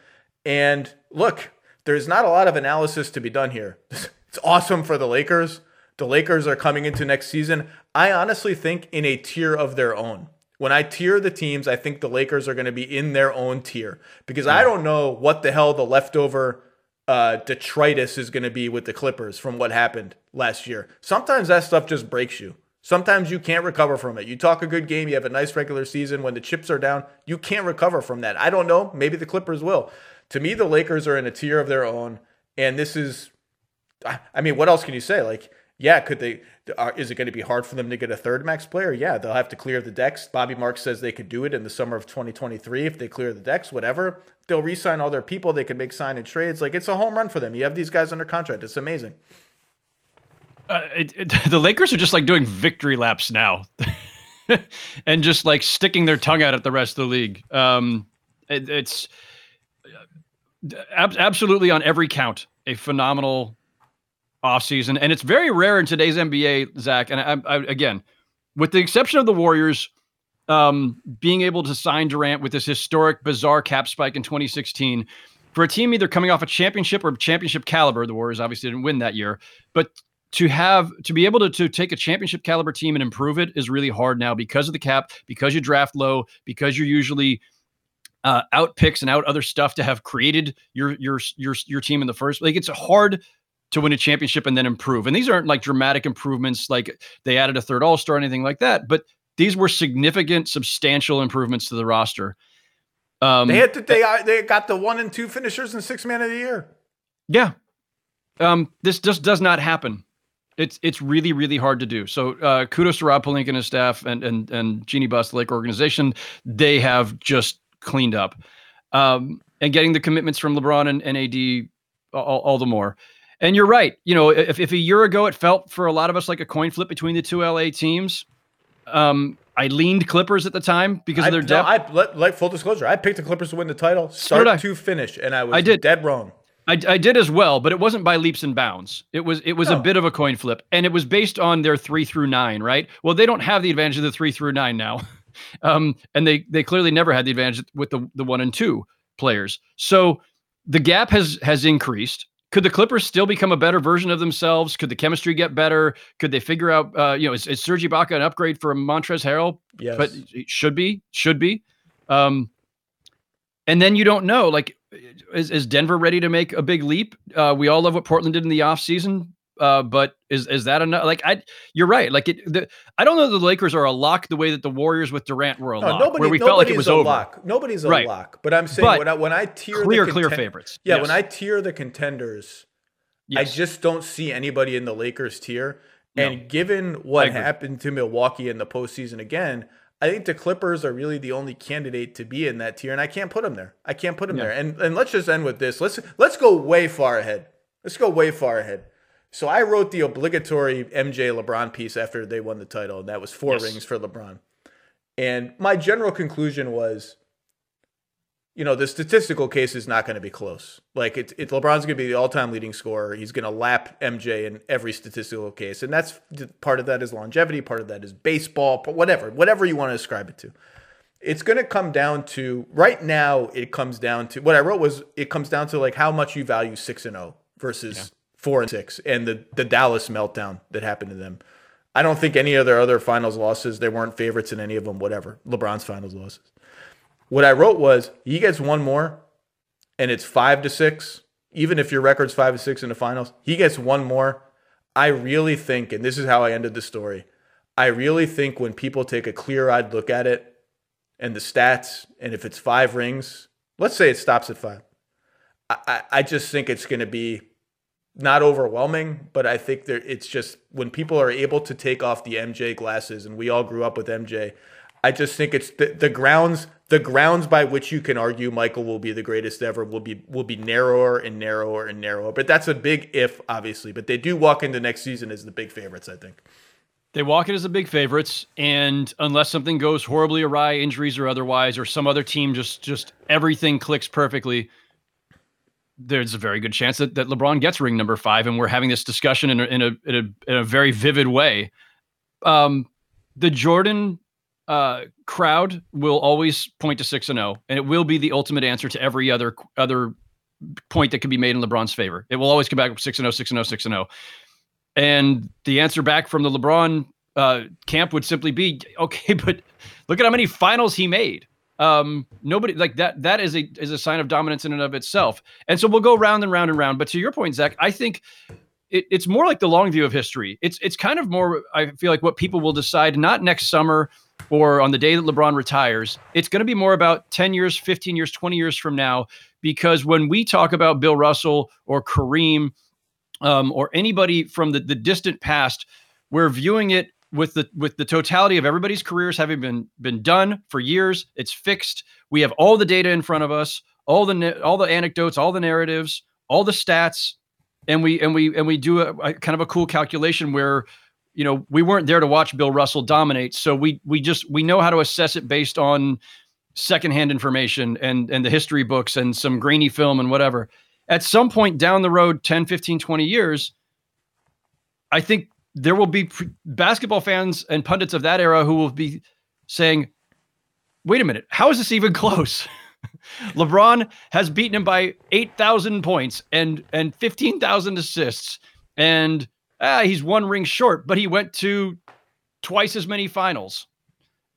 And look, there's not a lot of analysis to be done here. It's awesome for the Lakers. The Lakers are coming into next season, I honestly think, in a tier of their own. When I tier the teams, I think the Lakers are going to be in their own tier, because I don't know what the hell the leftover Uh, detritus is going to be with the Clippers from what happened last year. Sometimes that stuff just breaks you. Sometimes you can't recover from it. You talk a good game, you have a nice regular season. When the chips are down, you can't recover from that. I don't know. Maybe the Clippers will. To me, the Lakers are in a tier of their own, And this is, I mean, what else can you say? Like, yeah, could they? Uh, is it going to be hard for them to get a third max player? Yeah, they'll have to clear the decks. Bobby Marks says they could do it in the summer of twenty twenty-three if they clear the decks, whatever. They'll re-sign all their people. They could make sign and trades. Like, it's a home run for them. You have these guys under contract. It's amazing. Uh, it, it, the Lakers are just like doing victory laps now and just like sticking their tongue out at the rest of the league. Um, it, it's ab- absolutely on every count a phenomenal offseason, and it's very rare in today's N B A, Zach. And I, I, again, with the exception of the Warriors um, being able to sign Durant with this historic, bizarre cap spike in twenty sixteen, for a team either coming off a championship or championship caliber, the Warriors obviously didn't win that year, but to have to be able to, to take a championship caliber team and improve it is really hard now because of the cap, because you draft low, because you're usually uh, out picks and out other stuff to have created your your your your team in the first. Like, it's hard to win a championship and then improve. And these aren't like dramatic improvements, like they added a third All-Star or anything like that, but these were significant, substantial improvements to the roster. Um, they had to, they, they got the one and two finishers and six man of the year. Yeah. Um, this just does not happen. It's, it's really, really hard to do. So uh, kudos to Rob Pelinka and his staff and, and, and Jeannie Buss, the Lake organization. They have just cleaned up um, and getting the commitments from LeBron and, and A D all, all the more. And you're right. You know, if, if a year ago it felt for a lot of us like a coin flip between the two L A teams, um, I leaned Clippers at the time because of their I, depth. No, I, like full disclosure, I picked the Clippers to win the title, start so to finish, and I was I did. dead wrong. I, I did as well, but it wasn't by leaps and bounds. It was it was no. a bit of a coin flip, and it was based on their three through nine, right? Well, they don't have the advantage of the three through nine now, um, and they they clearly never had the advantage with the the one and two players. So the gap has has increased. Could the Clippers still become a better version of themselves? Could the chemistry get better? Could they figure out, uh, you know, is, is Serge Ibaka an upgrade for Montrezl Harrell? Yes. But it should be, should be. Um, and then you don't know, like, is, is Denver ready to make a big leap? Uh, we all love what Portland did in the offseason, uh, but is is that enough? Like, I, you're right. Like, it, the, I don't know that the Lakers are a lock the way that the Warriors with Durant were a no, lock, nobody, where we felt like it was a over. Lock. Nobody's a right. lock. But I'm saying but when I when I tier clear, the clear contend- favorites. Yeah, yes. when I tier the contenders, yes. I just don't see anybody in the Lakers tier. No. And given what happened to Milwaukee in the postseason again, I think the Clippers are really the only candidate to be in that tier, and I can't put them there. I can't put them no. there. And and let's just end with this. Let's let's go way far ahead. Let's go way far ahead. So I wrote the obligatory M J LeBron piece after they won the title, and that was four yes. rings for LeBron. And my general conclusion was, you know, the statistical case is not going to be close. Like, it's it, LeBron's going to be the all-time leading scorer. He's going to lap M J in every statistical case. And that's part of that is longevity. Part of that is baseball, whatever, whatever you want to ascribe it to. It's going to come down to, right now, it comes down to, what I wrote was, it comes down to, like, how much you value six and oh versus... Yeah. Four and six, and the, the Dallas meltdown that happened to them. I don't think any of their other finals losses, they weren't favorites in any of them, whatever. LeBron's finals losses. What I wrote was, he gets one more, and it's five to six. Even if your record's five and six in the finals, he gets one more. I really think, and this is how I ended the story, I really think when people take a clear-eyed look at it and the stats, and if it's five rings, let's say it stops at five. I, I, I just think it's going to be not overwhelming, but I think there it's just when people are able to take off the M J glasses, and we all grew up with M J. I just think it's the, the grounds the grounds by which you can argue Michael will be the greatest ever will be will be narrower and narrower and narrower. But that's a big if, obviously. But they do walk into next season as the big favorites, I think. They walk in as the big favorites, and unless something goes horribly awry, injuries or otherwise, or some other team just just everything clicks perfectly, there's a very good chance that, that LeBron gets ring number five, and we're having this discussion in a, in a, in a, in a very vivid way. Um, the Jordan uh, crowd will always point to six and oh, and it will be the ultimate answer to every other, other point that can be made in LeBron's favor. It will always come back with six and oh, six and oh, six and oh. And the answer back from the LeBron uh, camp would simply be, okay, but look at how many finals he made. Um, nobody like that, that is a, is a sign of dominance in and of itself. And so we'll go round and round and round, but to your point, Zach, I think it, it's more like the long view of history. It's, it's kind of more, I feel like what people will decide, not next summer or on the day that LeBron retires, it's going to be more about ten years, fifteen years, twenty years from now, because when we talk about Bill Russell or Kareem um, or anybody from the, the distant past, we're viewing it with the with the totality of everybody's careers having been been done for years. It's fixed. We have all the data in front of us, all the all the anecdotes, all the narratives, all the stats, and we and we and we do a, a kind of a cool calculation where, you know, we weren't there to watch Bill Russell dominate, so we we just we know how to assess it based on secondhand information and and the history books and some grainy film and whatever. At some point down the road, ten, fifteen, twenty years, I think there will be pre- basketball fans and pundits of that era who will be saying, wait a minute, how is this even close? LeBron has beaten him by eight thousand points and and fifteen thousand assists, and ah, he's one ring short, but he went to twice as many finals.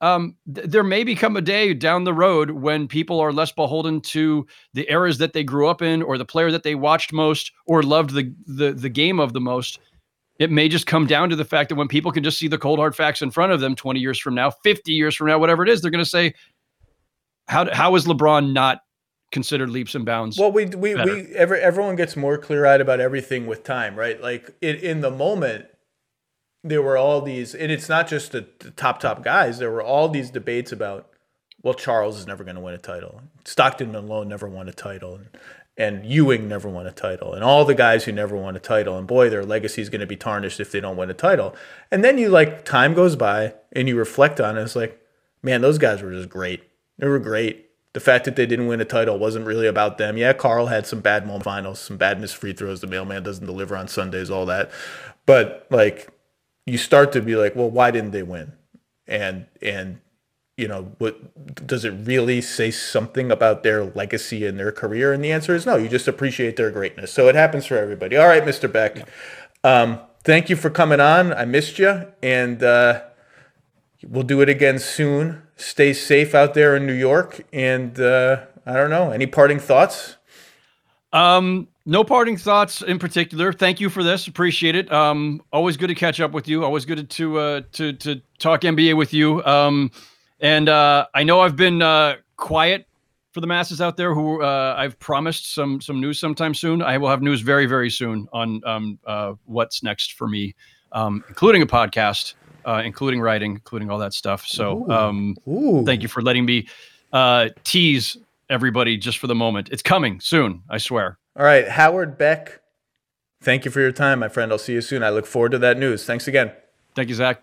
Um, th- there may become a day down the road when people are less beholden to the eras that they grew up in or the player that they watched most or loved the the, the game of the most. It may just come down to the fact that when people can just see the cold hard facts in front of them twenty years from now, fifty years from now, whatever it is, they're going to say, how how is LeBron not considered leaps and bounds? Well, we we better? we every, everyone gets more clear-eyed about everything with time, right? Like it, in the moment, there were all these, and it's not just the, the top top guys. There were all these debates about, well, Charles is never going to win a title. Stockton Malone never won a title. And, And Ewing never won a title, and all the guys who never won a title, and boy, their legacy is going to be tarnished if they don't win a title. And then you like time goes by, and you reflect on it. It's like, man, those guys were just great. They were great. The fact that they didn't win a title wasn't really about them. Yeah, Carl had some bad moment finals, some bad missed free throws. The mailman doesn't deliver on Sundays, all that. But like, you start to be like, well, why didn't they win? And and. You know, what does it really say something about their legacy and their career? And the answer is no. You just appreciate their greatness. So it happens for everybody. All right, Mister Beck, um, thank you for coming on. I missed you, and uh, we'll do it again soon. Stay safe out there in New York. And uh, I don't know, any parting thoughts? Um, no parting thoughts in particular. Thank you for this. Appreciate it. Um, always good to catch up with you. Always good to uh, to to talk N B A with you. Um, And uh, I know I've been uh, quiet for the masses out there who uh, I've promised some some news sometime soon. I will have news very, very soon on um, uh, what's next for me, um, including a podcast, uh, including writing, including all that stuff. So um, Ooh. Ooh. Thank you for letting me uh, tease everybody just for the moment. It's coming soon, I swear. All right, Howard Beck, thank you for your time, my friend. I'll see you soon. I look forward to that news. Thanks again. Thank you, Zach.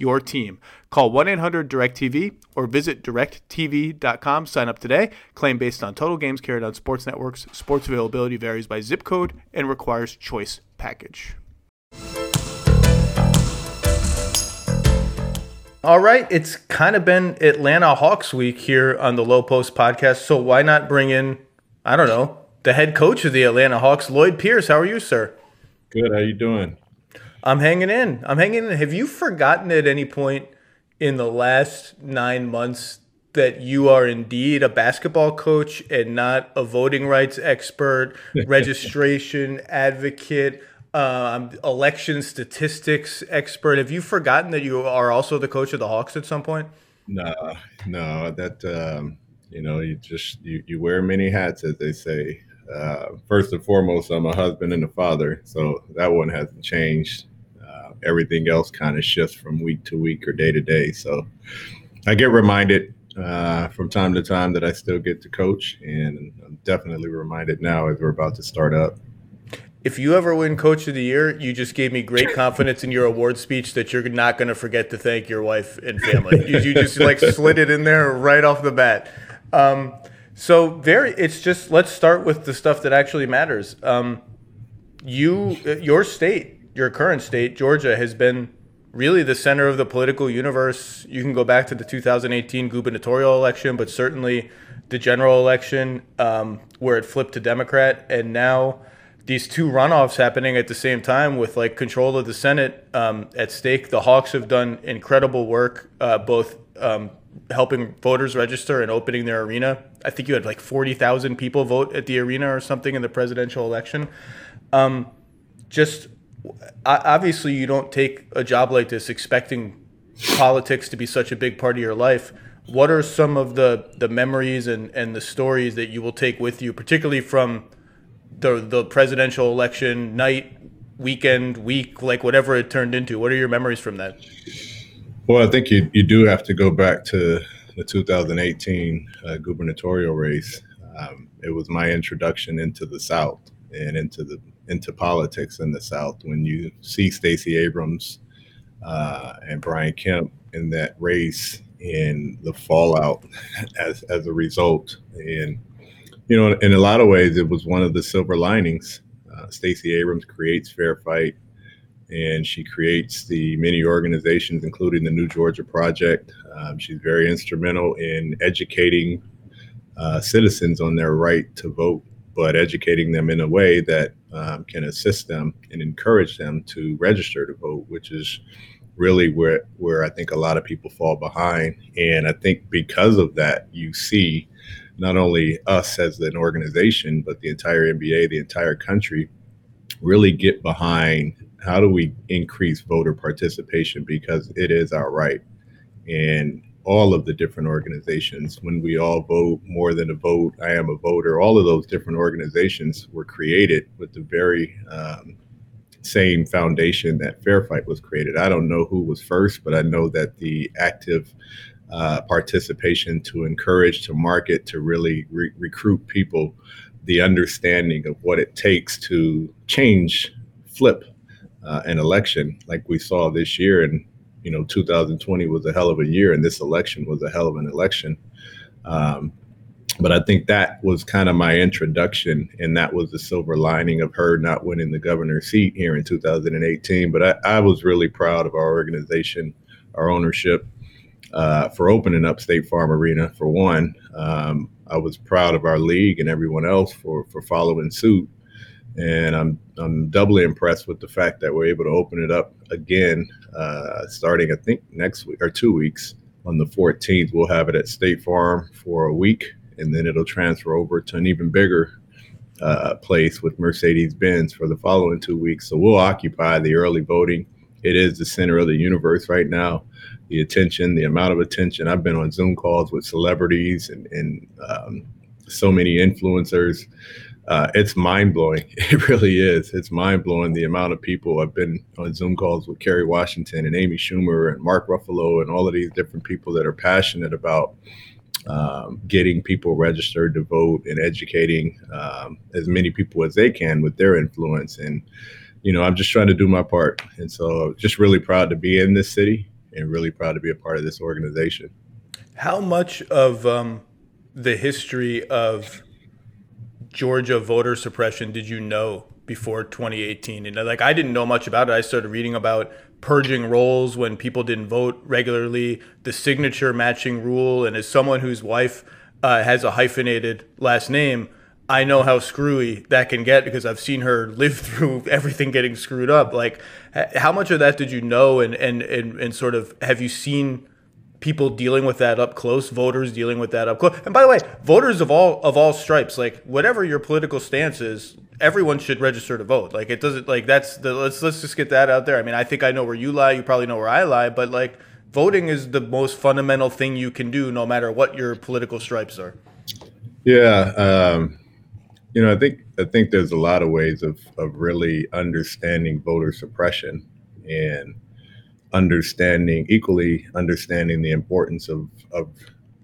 your team. Call one eight hundred direct T V or visit direct t v dot com. Sign up today. Claim based on total games carried on sports networks. Sports availability varies by zip code and requires choice package. All right, it's kind of been Atlanta Hawks week here on the Low Post podcast, so why not bring in, I don't know, the head coach of the Atlanta Hawks, Lloyd Pierce. How are you, sir? Good. How you doing? I'm hanging in. I'm hanging in. Have you forgotten at any point in the last nine months that you are indeed a basketball coach and not a voting rights expert, registration advocate, um, election statistics expert. Have you forgotten that you are also the coach of the Hawks at some point? No, no, that, um, you know, you just, you, you wear many hats, as they say. Uh, first and foremost, I'm a husband and a father, so that one hasn't changed. Uh, everything else kind of shifts from week to week or day to day. So I get reminded uh, from time to time that I still get to coach, and I'm definitely reminded now as we're about to start up. If you ever win Coach of the Year, you just gave me great confidence in your award speech that you're not going to forget to thank your wife and family. you, you just like slid it in there right off the bat. Um, So very, it's just, let's start with the stuff that actually matters. Um, you, your state, your current state, Georgia, has been really the center of the political universe. You can go back to the two thousand eighteen gubernatorial election, but certainly the general election um, where it flipped to Democrat. And now these two runoffs happening at the same time with like control of the Senate um, at stake. The Hawks have done incredible work, uh, both um helping voters register and opening their arena. I think you had like forty thousand people vote at the arena or something in the presidential election. Um, just obviously you don't take a job like this expecting politics to be such a big part of your life. What are some of the, the memories and, and the stories that you will take with you, particularly from the the presidential election night, weekend, week, like whatever it turned into? What are your memories from that? Well, I think you, you do have to go back to the two thousand eighteen uh, gubernatorial race. Um, it was my introduction into the South and into the into politics in the South. When you see Stacey Abrams uh, and Brian Kemp in that race and the fallout as as a result, and you know, in a lot of ways, it was one of the silver linings. Uh, Stacey Abrams creates Fair Fight. And she creates the many organizations, including the New Georgia Project. Um, she's very instrumental in educating uh, citizens on their right to vote, but educating them in a way that um, can assist them and encourage them to register to vote, which is really where, where I think a lot of people fall behind. And I think because of that, you see not only us as an organization, but the entire N B A, the entire country, really get behind how do we increase voter participation, because it is our right. And all of the different organizations, When We All Vote, More Than a Vote, I Am a Voter, all of those different organizations were created with the very um, same foundation that Fair Fight was created. I don't know who was first, but I know that the active uh, participation to encourage, to market, to really re- recruit people, the understanding of what it takes to change, flip, Uh, an election like we saw this year. And, you know, two thousand twenty was a hell of a year, and this election was a hell of an election. Um, but I think that was kind of my introduction, and that was the silver lining of her not winning the governor's seat here in two thousand eighteen. But I, I was really proud of our organization, our ownership, uh, for opening up State Farm Arena, for one. Um, I was proud of our league and everyone else for, for following suit. And I'm I'm doubly impressed with the fact that we're able to open it up again, uh, starting I think next week or two weeks on the fourteenth. We'll have it at State Farm for a week, and then it'll transfer over to an even bigger uh, place with Mercedes-Benz for the following two weeks. So we'll occupy the early voting. It is the center of the universe right now. The attention, the amount of attention. I've been on Zoom calls with celebrities and and um, so many influencers. Uh, it's mind-blowing. It really is. It's mind-blowing the amount of people. I've been on Zoom calls with Kerry Washington and Amy Schumer and Mark Ruffalo and all of these different people that are passionate about um, getting people registered to vote and educating um, as many people as they can with their influence. And, you know, I'm just trying to do my part. And so just really proud to be in this city and really proud to be a part of this organization. How much of um, the history of Georgia voter suppression did you know before twenty eighteen? And like, I didn't know much about it. I started reading about purging rolls when people didn't vote regularly, the signature matching rule. And as someone whose wife uh, has a hyphenated last name, I know how screwy that can get because I've seen her live through everything getting screwed up. Like, how much of that did you know? And, and, and, and sort of, have you seen people dealing with that up close, voters dealing with that up close? And by the way, voters of all of all stripes, like whatever your political stance is, everyone should register to vote. Like, it doesn't, like, that's the, let's let's just get that out there. I mean, I think I know where you lie. You probably know where I lie. But, like, voting is the most fundamental thing you can do, no matter what your political stripes are. Yeah. Um, you know, I think I think there's a lot of ways of, of really understanding voter suppression and understanding equally understanding the importance of, of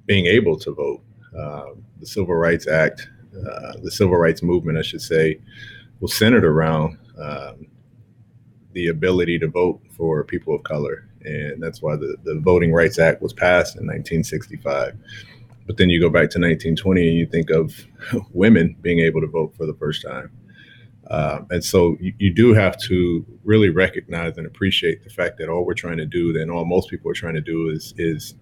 being able to vote. Uh, the Civil Rights Act, uh, the Civil Rights Movement, I should say, was centered around um, the ability to vote for people of color. And that's why the, the Voting Rights Act was passed in nineteen sixty-five. But then you go back to nineteen twenty and you think of women being able to vote for the first time. Um, and so you, you do have to really recognize and appreciate the fact that all we're trying to do, and all most people are trying to do, is is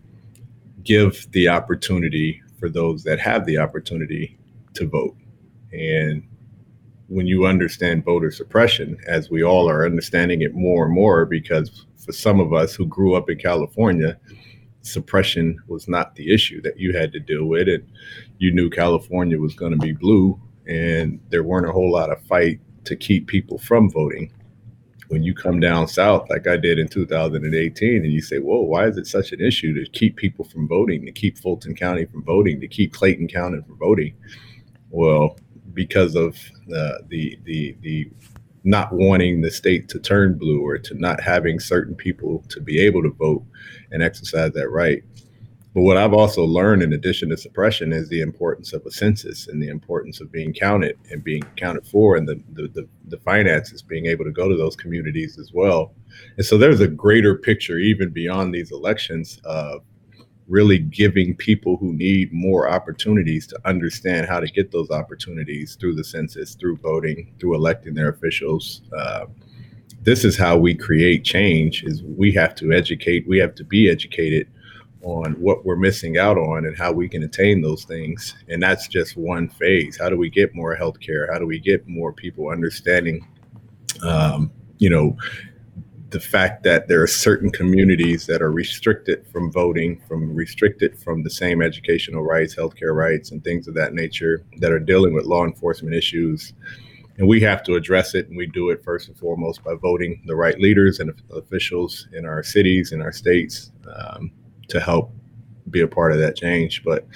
give the opportunity for those that have the opportunity to vote. And when you understand voter suppression, as we all are understanding it more and more, because for some of us who grew up in California, suppression was not the issue that you had to deal with. And you knew California was going to be blue, and there weren't a whole lot of fight to keep people from voting. When you come down south, like I did in two thousand eighteen, and you say, whoa, why is it such an issue to keep people from voting, to keep Fulton County from voting, to keep Clayton County from voting? Well, because of uh, the the the not wanting the state to turn blue, or to not having certain people to be able to vote and exercise that right. But what I've also learned, in addition to suppression, is the importance of a census and the importance of being counted and being accounted for, and the, the, the, the finances being able to go to those communities as well. And so there's a greater picture, even beyond these elections, of really giving people who need more opportunities to understand how to get those opportunities through the census, through voting, through electing their officials. Uh, this is how we create change, is we have to educate, we have to be educated on what we're missing out on and how we can attain those things. And that's just one phase. How do we get more healthcare? How do we get more people understanding, um, you know, the fact that there are certain communities that are restricted from voting, from restricted from the same educational rights, healthcare rights, and things of that nature, that are dealing with law enforcement issues. And we have to address it, and we do it first and foremost by voting the right leaders and officials in our cities, in our states, um, to help be a part of that change. But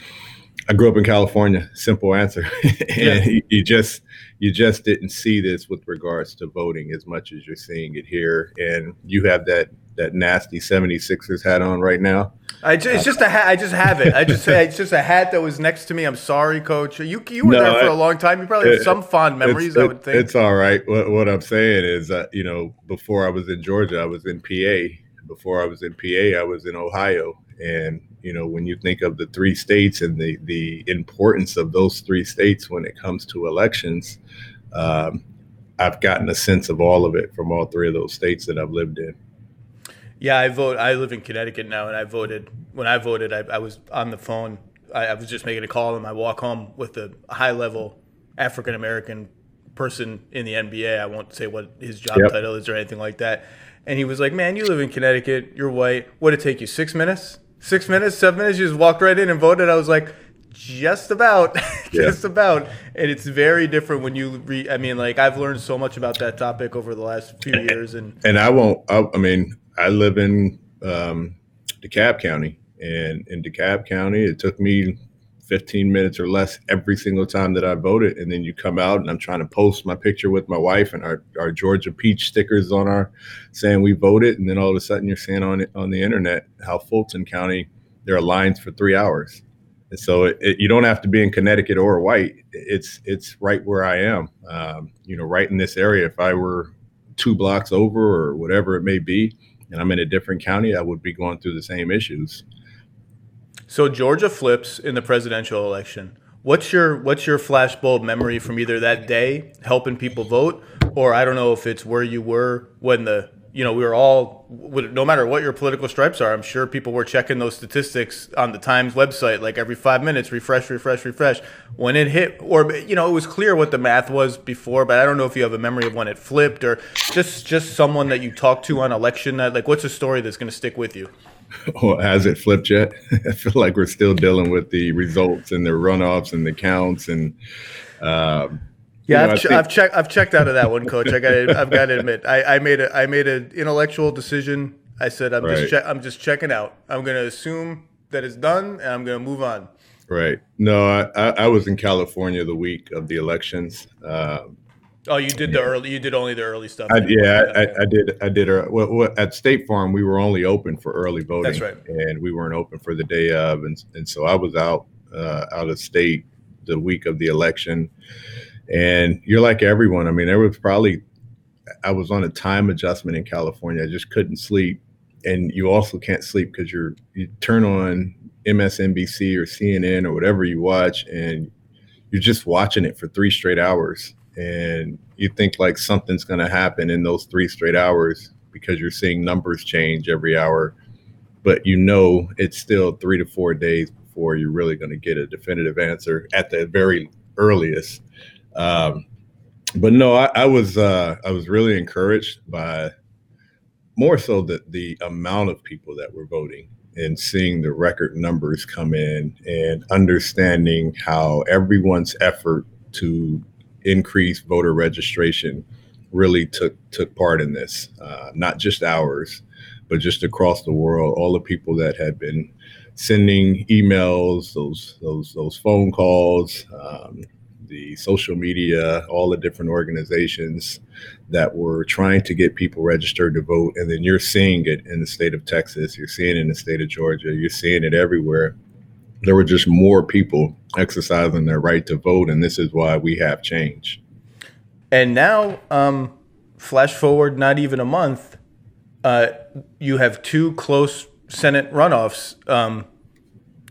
I grew up in California, simple answer. And yeah. you just you just didn't see this with regards to voting as much as you're seeing it here. And you have that that nasty seventy-sixers hat on right now. I just, it's just a hat. I just have it. I just say it's just a hat that was next to me. I'm sorry, Coach. You you were no, there for I, a long time. You probably have it, some fond memories. It, I would think it's all right. What, what I'm saying is, uh, you know, before I was in Georgia, I was in P A. Before I was in P A, I was in Ohio. And, you know, when you think of the three states and the, the importance of those three states when it comes to elections, um, I've gotten a sense of all of it from all three of those states that I've lived in. Yeah, I vote. I live in Connecticut now, and I voted. When I voted, I, I was on the phone. I, I was just making a call on my walk home with a high-level African-American person in the N B A. I won't say what his job yep. title is or anything like that. And he was like, man, you live in Connecticut, you're white. What did it take you, six minutes? Six minutes, seven minutes, you just walked right in and voted. I was like, just about, just yeah. about. And it's very different when you re- – I mean, like, I've learned so much about that topic over the last few years. And and I won't – I mean, I live in um, DeKalb County. And in DeKalb County, it took me fifteen minutes or less every single time that I voted. And then you come out, and I'm trying to post my picture with my wife and our, our Georgia peach stickers on our, saying we voted. And then all of a sudden you're seeing on on the internet how Fulton County, there are lines for three hours. And so it, it, you don't have to be in Connecticut or white. It's it's right where I am, um, you know, right in this area. If I were two blocks over or whatever it may be, and I'm in a different county, I would be going through the same issues. So Georgia flips in the presidential election. What's your what's your flashbulb memory from either that day helping people vote, or I don't know if it's where you were when the you know we were all, no matter what your political stripes are, I'm sure people were checking those statistics on the Times website like every five minutes, refresh, refresh, refresh. When it hit, or you know it was clear what the math was before, but I don't know if you have a memory of when it flipped, or just just someone that you talked to on election night. Like, what's a story that's going to stick with you? Or has it flipped yet? I feel like we're still dealing with the results and the runoffs and the counts, and uh, Yeah, you know, I've, che- think- I've checked. I've checked out of that one, Coach. I got. I've got to admit, I, I made a. I made an intellectual decision. I said, I'm right. just. Che- I'm just checking out. I'm going to assume that it's done, and I'm going to move on. Right. No, I, I, I was in California the week of the elections. Um, oh, you did the early. You did only the early stuff. I, yeah, I, I did. I did. Uh, well, well, at State Farm, we were only open for early voting. That's right. And we weren't open for the day of, and and so I was out uh, out of state the week of the election. And you're like everyone. I mean, there was probably, I was on a time adjustment in California. I just couldn't sleep. And you also can't sleep because you're, you turn on M S N B C or C N N or whatever you watch, and you're just watching it for three straight hours. And you think like something's going to happen in those three straight hours because you're seeing numbers change every hour. But you know, it's still three to four days before you're really going to get a definitive answer at the very earliest. Um, but no, I, I was, uh, I was really encouraged by more so the, the amount of people that were voting and seeing the record numbers come in and understanding how everyone's effort to increase voter registration really took, took part in this, uh, not just ours, but just across the world, all the people that had been sending emails, those, those, those phone calls, um, the social media, all the different organizations that were trying to get people registered to vote. And then you're seeing it in the state of Texas, you're seeing it in the state of Georgia, you're seeing it everywhere. There were just more people exercising their right to vote. And this is why we have change. And now, um, flash forward, not even a month, uh, you have two close Senate runoffs, um,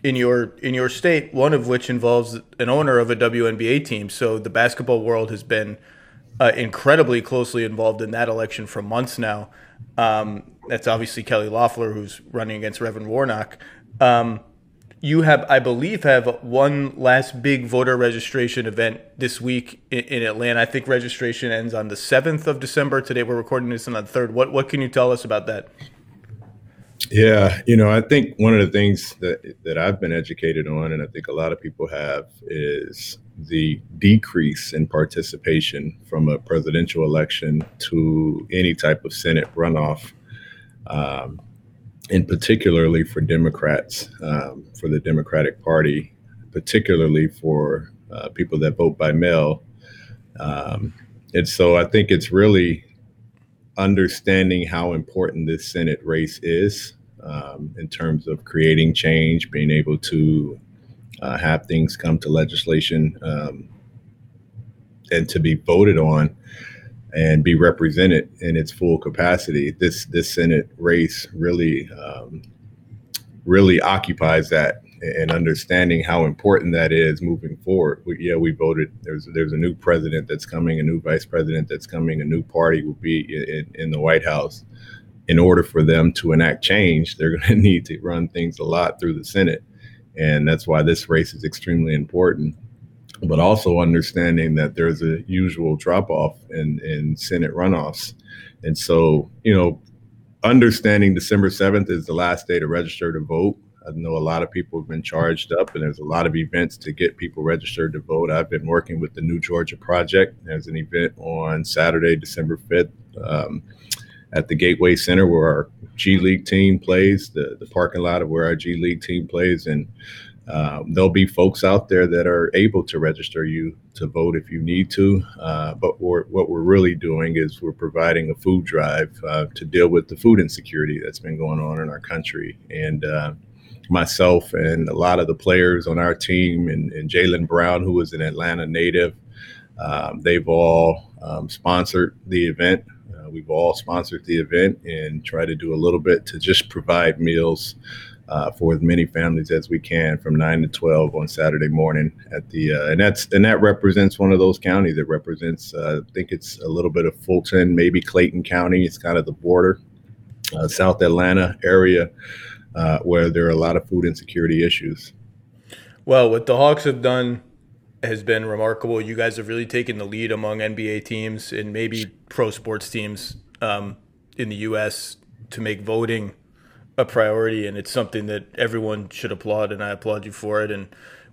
in your in your state, one of which involves an owner of a W N B A team. So the basketball world has been uh, incredibly closely involved in that election for months now. Um, that's obviously Kelly Loeffler, who's running against Revin Warnock. Um, you have, I believe, have one last big voter registration event this week in, in Atlanta. I think registration ends on the seventh of December. Today we're recording this on the third. What, what can you tell us about that? Yeah, you know, I think one of the things that that I've been educated on, and I think a lot of people have, is the decrease in participation from a presidential election to any type of Senate runoff, um, and particularly for Democrats, um, for the Democratic Party, particularly for uh, people that vote by mail. Um, and so I think it's really understanding how important this Senate race is, um, in terms of creating change, being able to uh, have things come to legislation, um, and to be voted on and be represented in its full capacity. This this Senate race really, um, really occupies that, and understanding how important that is moving forward. We, yeah, we voted. There's there's a new president that's coming, a new vice president that's coming, a new party will be in, in the White House. In order for them to enact change, they're going to need to run things a lot through the Senate. And that's why this race is extremely important. But also understanding that there's a usual drop off in, in Senate runoffs. And so, you know, understanding December seventh is the last day to register to vote. I know a lot of people have been charged up, and there's a lot of events to get people registered to vote. I've been working with the New Georgia Project. There's an event on Saturday, December fifth, um, at the Gateway Center where our G League team plays, the, the parking lot of where our G League team plays. And um, there'll be folks out there that are able to register you to vote if you need to. Uh, but we're, what we're really doing is we're providing a food drive uh, to deal with the food insecurity that's been going on in our country. And uh, myself and a lot of the players on our team, and, and Jaylen Brown, who is an Atlanta native, um, they've all um, sponsored the event. Uh, we've all sponsored the event and try to do a little bit to just provide meals uh, for as many families as we can from nine to twelve on Saturday morning at the uh, and that's and that represents one of those counties. It represents uh, I think it's a little bit of Fulton, maybe Clayton County. It's kind of the border, uh, South Atlanta area. Uh, where there are a lot of food insecurity issues. Well, what the Hawks have done has been remarkable. You guys have really taken the lead among N B A teams and maybe pro sports teams um, in the U S to make voting a priority, and it's something that everyone should applaud, and I applaud you for it, and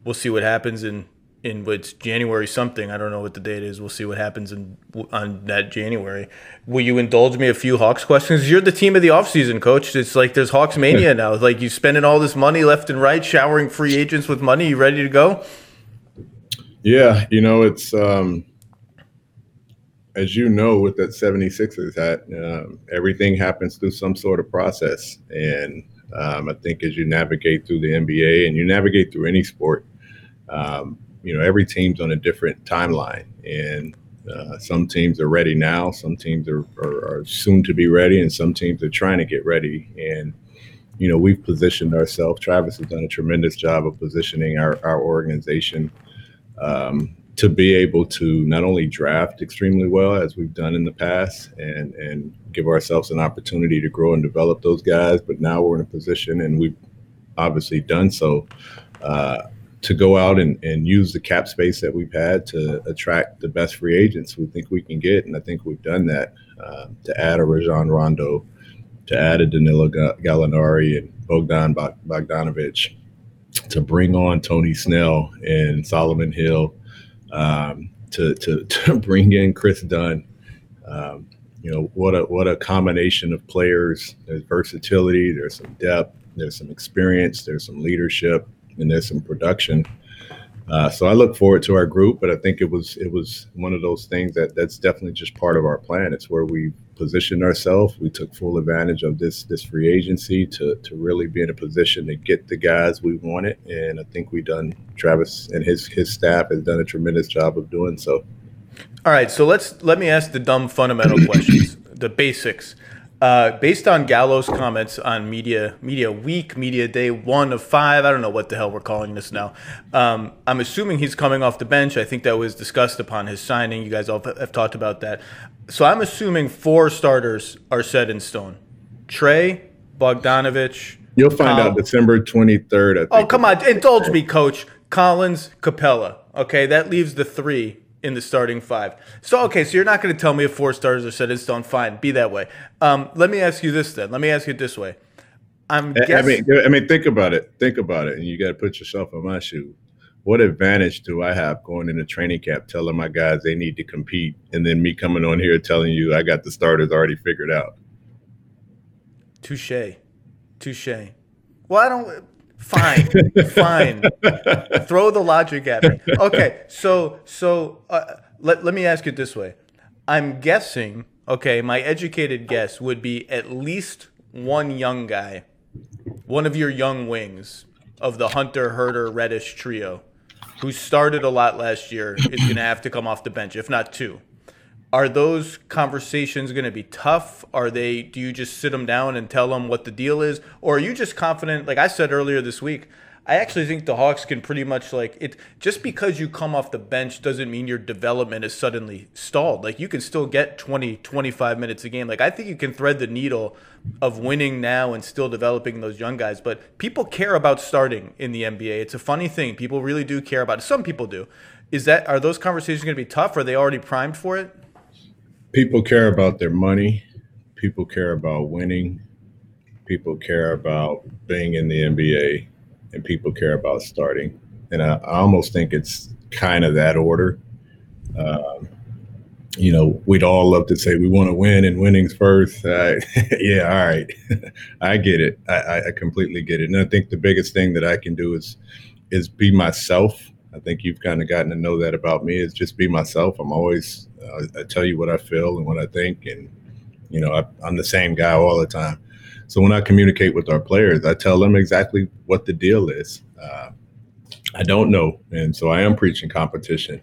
we'll see what happens in in which January something, I don't know what the date is. We'll see what happens in on that January. Will you indulge me a few Hawks questions? You're the team of the offseason, Coach. It's like there's Hawks mania now. It's like you're spending all this money left and right, showering free agents with money. You ready to go? Yeah, you know, it's um, as you know, with that seventy-sixers hat, um, everything happens through some sort of process. And um, I think as you navigate through the N B A and you navigate through any sport, um, you know, every team's on a different timeline, and uh, some teams are ready now. Some teams are, are, are soon to be ready, and some teams are trying to get ready. And, you know, we've positioned ourselves. Travis has done a tremendous job of positioning our, our organization um, to be able to not only draft extremely well, as we've done in the past, and, and give ourselves an opportunity to grow and develop those guys. But now we're in a position, and we've obviously done so, uh, to go out and, and use the cap space that we've had to attract the best free agents we think we can get. And I think we've done that, uh, to add a Rajon Rondo, to add a Danilo Gallinari and Bogdan Bogdanović, to bring on Tony Snell and Solomon Hill, um, to, to, to bring in Chris Dunn. Um, you know, what a, what a combination of players. There's versatility, there's some depth, there's some experience, there's some leadership, and there's some production. Uh, so I look forward to our group, but I think it was it was one of those things that that's definitely just part of our plan. It's where we positioned ourselves. We took full advantage of this this free agency to to really be in a position to get the guys we wanted. And I think we done, Travis and his his staff has done a tremendous job of doing so. All right, so let's let me ask the dumb fundamental questions, the basics. Uh, based on Gallo's comments on media media week, media day one of five, I don't know what the hell we're calling this now. Um, I'm assuming he's coming off the bench. I think that was discussed upon his signing. You guys all have talked about that. So I'm assuming four starters are set in stone. Trae, Bogdanović. You'll find Collins. out December twenty-third. I think. Oh, come on. Indulge me, Coach. Collins, Capella. Okay, that leaves the three in the starting five. So, okay, so you're not going to tell me if four starters are set in stone. Fine, be that way. Um, let me ask you this then. Let me ask you this way. I'm I, guessing- I mean, I mean, think about it. Think about it. And you got to put yourself in my shoe. What advantage do I have going into training camp, telling my guys they need to compete, and then me coming on here telling you I got the starters already figured out? Touche. Touche. Well, I don't... Fine, fine. Throw the logic at me. Okay, so so uh, let let me ask it this way. I'm guessing. Okay, my educated guess would be at least one young guy, one of your young wings of the Hunter, Herder, Reddish trio, who started a lot last year, is going to have to come off the bench, if not two. Are those conversations going to be tough? Are they? Do you just sit them down and tell them what the deal is? Or are you just confident? Like I said earlier this week, I actually think the Hawks can pretty much like it. Just because you come off the bench doesn't mean your development is suddenly stalled. Like you can still get twenty, twenty-five minutes a game. Like I think you can thread the needle of winning now and still developing those young guys. But people care about starting in the N B A. It's a funny thing. People really do care about it. Some people do. Is that, are those conversations going to be tough? Are they already primed for it? People care about their money. People care about winning. People care about being in the N B A, and people care about starting. And I, I almost think it's kind of that order. Um, you know, we'd all love to say we want to win and winning's first. Uh, yeah, all right. I get it. I, I completely get it. And I think the biggest thing that I can do is is be myself. I think you've kind of gotten to know that about me, is just be myself. I'm always, uh, I tell you what I feel and what I think. And, you know, I, I'm the same guy all the time. So when I communicate with our players, I tell them exactly what the deal is. Uh, I don't know. And so I am preaching competition,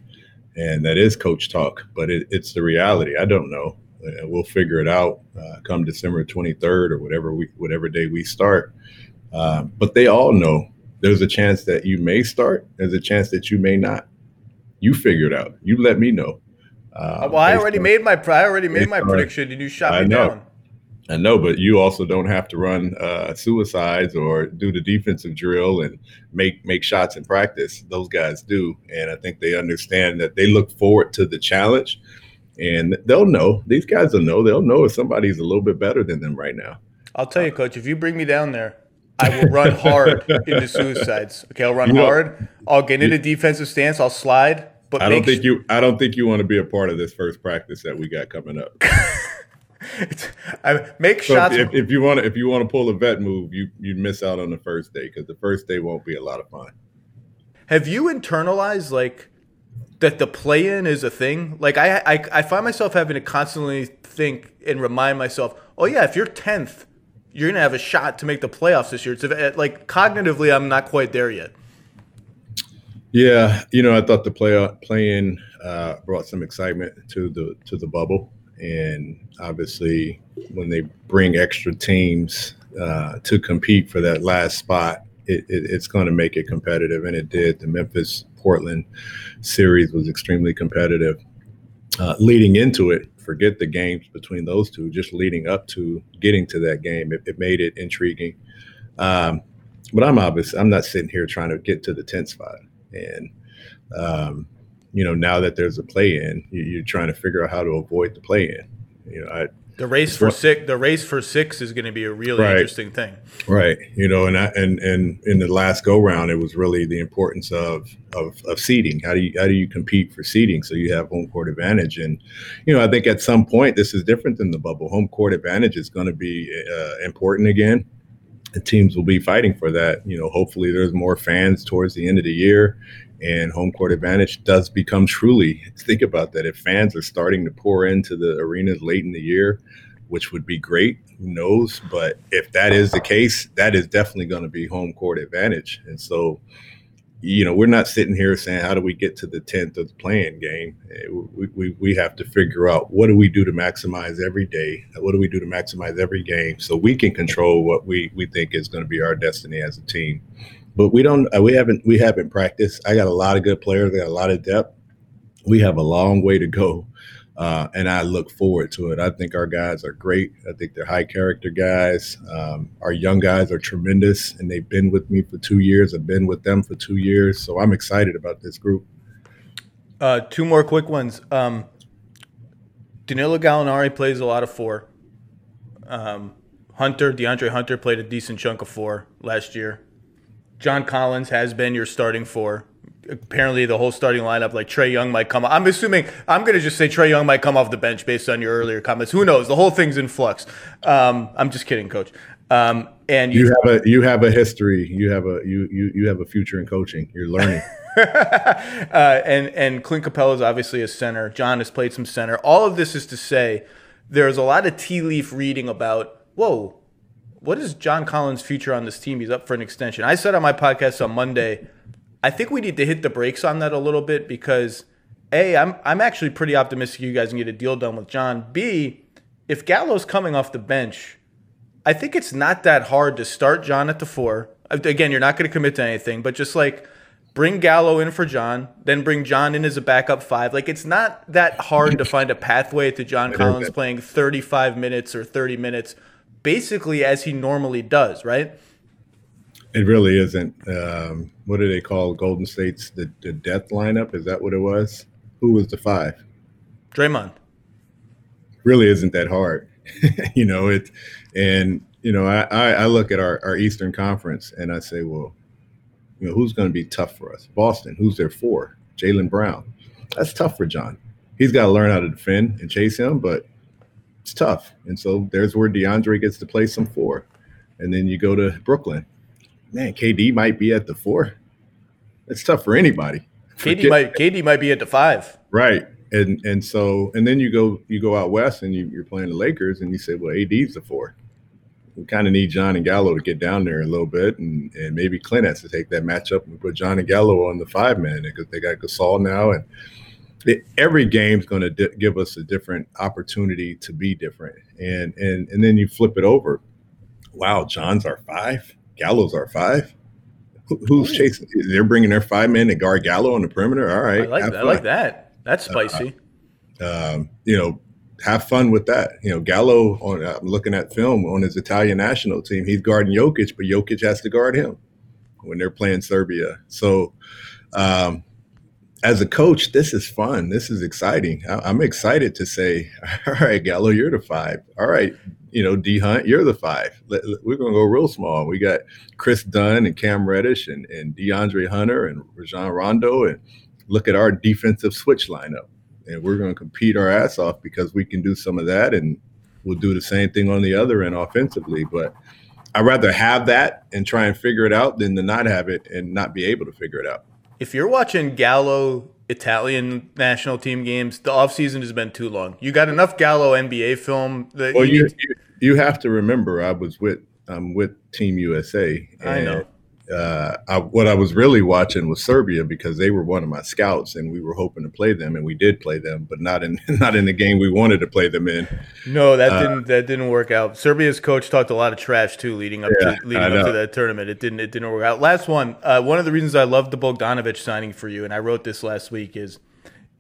and that is coach talk, but it, it's the reality. I don't know. We'll figure it out uh, come December twenty-third or whatever we, whatever day we start. Uh, but they all know. There's a chance that you may start. There's a chance that you may not. You figure it out. You let me know. Um, well, I already on, made my I already made my on, prediction, and you shot I me know. down. I know, but you also don't have to run uh, suicides or do the defensive drill and make make shots in practice. Those guys do, and I think they understand that. They look forward to the challenge, and they'll know. These guys will know. They'll know if somebody's a little bit better than them right now. I'll tell you, Coach, if you bring me down there, I will run hard into suicides. Okay, I'll run you hard. I'll get into defensive stance. I'll slide. But I don't think sh- you. I don't think you want to be a part of this first practice that we got coming up. it's, I, make so shots. If, if you want, if you want to pull a vet move, you you miss out on the first day because the first day won't be a lot of fun. Have you internalized like that the play-in is a thing? Like I, I, I find myself having to constantly think and remind myself, oh yeah, if you're tenth. You're gonna have a shot to make the playoffs this year. It's like cognitively, I'm not quite there yet. Yeah, you know, I thought the playoff play-in uh, brought some excitement to the to the bubble, and obviously, when they bring extra teams uh, to compete for that last spot, it, it, it's going to make it competitive, and it did. The Memphis-Portland series was extremely competitive. Uh, leading into it, forget the games between those two, just leading up to getting to that game, it, it made it intriguing. Um, but I'm obviously, I'm not sitting here trying to get to the tenth spot. And, um, you know, now that there's a play-in, you, you're trying to figure out how to avoid the play-in. You know, I, the race for six, the race for six is going to be a really right, interesting thing. Right. You know, and I, and, and in the last go round, it was really the importance of, of, of seeding. How do you, how do you compete for seeding? So you have home court advantage. And, you know, I think at some point, this is different than the bubble. Home court advantage is going to be uh, important again. The teams will be fighting for that. You know, hopefully there's more fans towards the end of the year. And home court advantage does become truly, think about that, if fans are starting to pour into the arenas late in the year, which would be great, who knows? But if that is the case, that is definitely going to be home court advantage. And so, you know, we're not sitting here saying, how do we get to the tenth of the play-in game? We, we, we have to figure out what do we do to maximize every day? What do we do to maximize every game so we can control what we, we think is going to be our destiny as a team? But we don't. We haven't. We haven't practiced. I got a lot of good players. I got a lot of depth. We have a long way to go, uh, and I look forward to it. I think our guys are great. I think they're high character guys. Um, our young guys are tremendous, and they've been with me for two years. I've been with them for two years, so I'm excited about this group. Uh, two more quick ones. Um, Danilo Gallinari plays a lot of four. Um, Hunter, DeAndre Hunter played a decent chunk of four last year. John Collins has been your starting four. Apparently, the whole starting lineup, like Trae Young might come. I'm assuming I'm going to just say Trae Young might come off the bench based on your earlier comments. Who knows? The whole thing's in flux. Um, I'm just kidding, Coach. Um, and you, you have a you have a history. You have a you you you have a future in coaching. You're learning. uh, and and Clint Capella is obviously a center. John has played some center. All of this is to say, there's a lot of tea leaf reading about whoa. What is John Collins' future on this team? He's up for an extension. I said on my podcast on Monday, I think we need to hit the brakes on that a little bit because, A, I'm I'm actually pretty optimistic you guys can get a deal done with John. B, if Gallo's coming off the bench, I think it's not that hard to start John at the four. Again, you're not going to commit to anything, but just like bring Gallo in for John, then bring John in as a backup five. Like it's not that hard to find a pathway to John Collins playing thirty-five minutes or thirty minutes. Basically as he normally does, right? It really isn't. Um, what do they call Golden State's the, the death lineup? Is that what it was? Who was the five? Draymond. Really isn't that hard. you know, it, and, you know, I, I, I look at our, our Eastern Conference and I say, well, you know, who's going to be tough for us? Boston, who's their four? Jaylen Brown. That's tough for John. He's got to learn how to defend and chase him, but it's tough. And so there's where DeAndre gets to play some four. And then you go to Brooklyn. Man, K D might be at the four. It's tough for anybody. K D might K D might be at the five. Right. And and so and then you go you go out west and you, you're playing the Lakers and you say, well, A D's the four. We kind of need John and Gallo to get down there a little bit and, and maybe Clint has to take that matchup and put John and Gallo on the five man because they got Gasol now and It, every game's going to di- give us a different opportunity to be different. And and and then you flip it over. Wow, John's our five. Gallo's our five. Who, who's chasing? They're bringing their five men to guard Gallo on the perimeter. All right. I like, I like that. That's spicy. Uh, um, you know, have fun with that. You know, Gallo, on, I'm looking at film on his Italian national team. He's guarding Jokic, but Jokic has to guard him when they're playing Serbia. So, um as a coach, this is fun. This is exciting. I, I'm excited to say, all right, Gallo, you're the five. All right, you know, D Hunt, you're the five. Let, let, we're going to go real small. We got Chris Dunn and Cam Reddish and, and DeAndre Hunter and Rajon Rondo, and look at our defensive switch lineup. And we're going to compete our ass off because we can do some of that, and we'll do the same thing on the other end offensively. But I'd rather have that and try and figure it out than to not have it and not be able to figure it out. If you're watching Gallo Italian national team games, the offseason has been too long. You got enough Gallo N B A film. That well, you, you, to- you have to remember, I was with I'm with Team U S A. And, I know. Uh, I, what I was really watching was Serbia, because they were one of my scouts, and we were hoping to play them, and we did play them, but not in not in the game we wanted to play them in. No, that uh, didn't that didn't work out. Serbia's coach talked a lot of trash too, leading up yeah, to leading up to that tournament. It didn't it didn't work out. Last one, uh, one of the reasons I love the Bogdanović signing for you, and I wrote this last week, is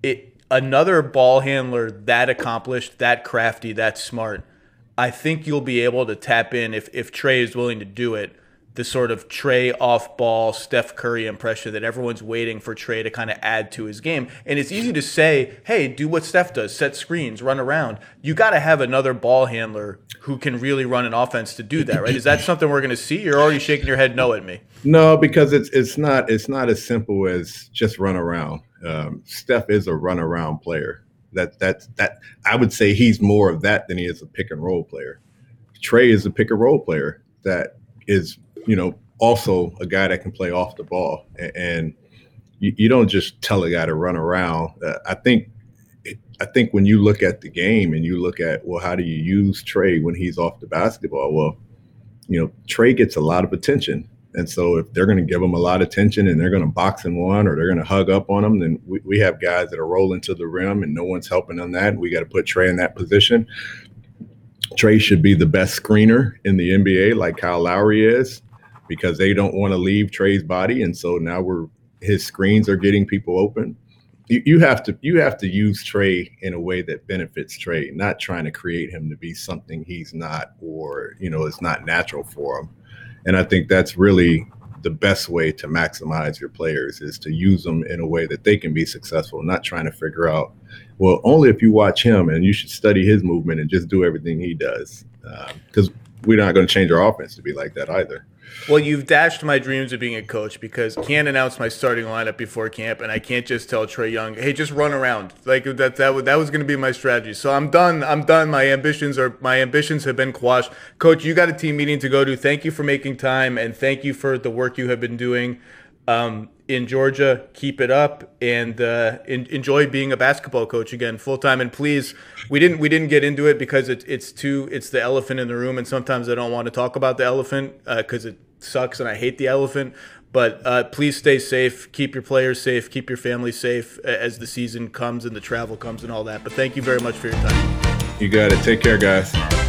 it another ball handler that accomplished, that crafty, that smart. I think you'll be able to tap in if if Trae is willing to do it. The sort of Trae off-ball Steph Curry impression that everyone's waiting for Trae to kind of add to his game. And it's easy to say, hey, do what Steph does, set screens, run around. You got to have another ball handler who can really run an offense to do that, right? Is that something we're going to see? You're already shaking your head no at me. No, because it's it's not it's not as simple as just run around. Um, Steph is a run-around player. That that's that I would say he's more of that than he is a pick-and-roll player. Trae is a pick-and-roll player that is – you know, also a guy that can play off the ball. And you, you don't just tell a guy to run around. Uh, I think I think when you look at the game and you look at, well, how do you use Trae when he's off the basketball? Well, you know, Trae gets a lot of attention. And so if they're going to give him a lot of attention and they're going to box him one or they're going to hug up on him, then we, we have guys that are rolling to the rim and no one's helping them that. We got to put Trae in that position. Trae should be the best screener in the N B A like Kyle Lowry is, because they don't want to leave Trae's body, and so now we're his screens are getting people open. You, you have to you have to use Trae in a way that benefits Trae, not trying to create him to be something he's not, or you know, it's not natural for him. And I think that's really the best way to maximize your players, is to use them in a way that they can be successful, not trying to figure out, well, only if you watch him, and you should study his movement and just do everything he does, because um, we're not going to change our offense to be like that either. Well, you've dashed my dreams of being a coach, because I can't announce my starting lineup before camp, and I can't just tell Trae Young, hey, just run around. Like that that was, that was going to be my strategy. So I'm done. I'm done. My ambitions are my ambitions have been quashed. Coach, you got a team meeting to go to. Thank you for making time, and thank you for the work you have been doing um, in Georgia. Keep it up, and uh, in, enjoy being a basketball coach again full time. And please, we didn't we didn't get into it because it, it's too it's the elephant in the room, and sometimes I don't want to talk about the elephant because uh, it sucks and I hate the elephant. But uh, please stay safe, keep your players safe, keep your family safe as the season comes and the travel comes and all that. But thank you very much for your time. You got it. Take care, guys.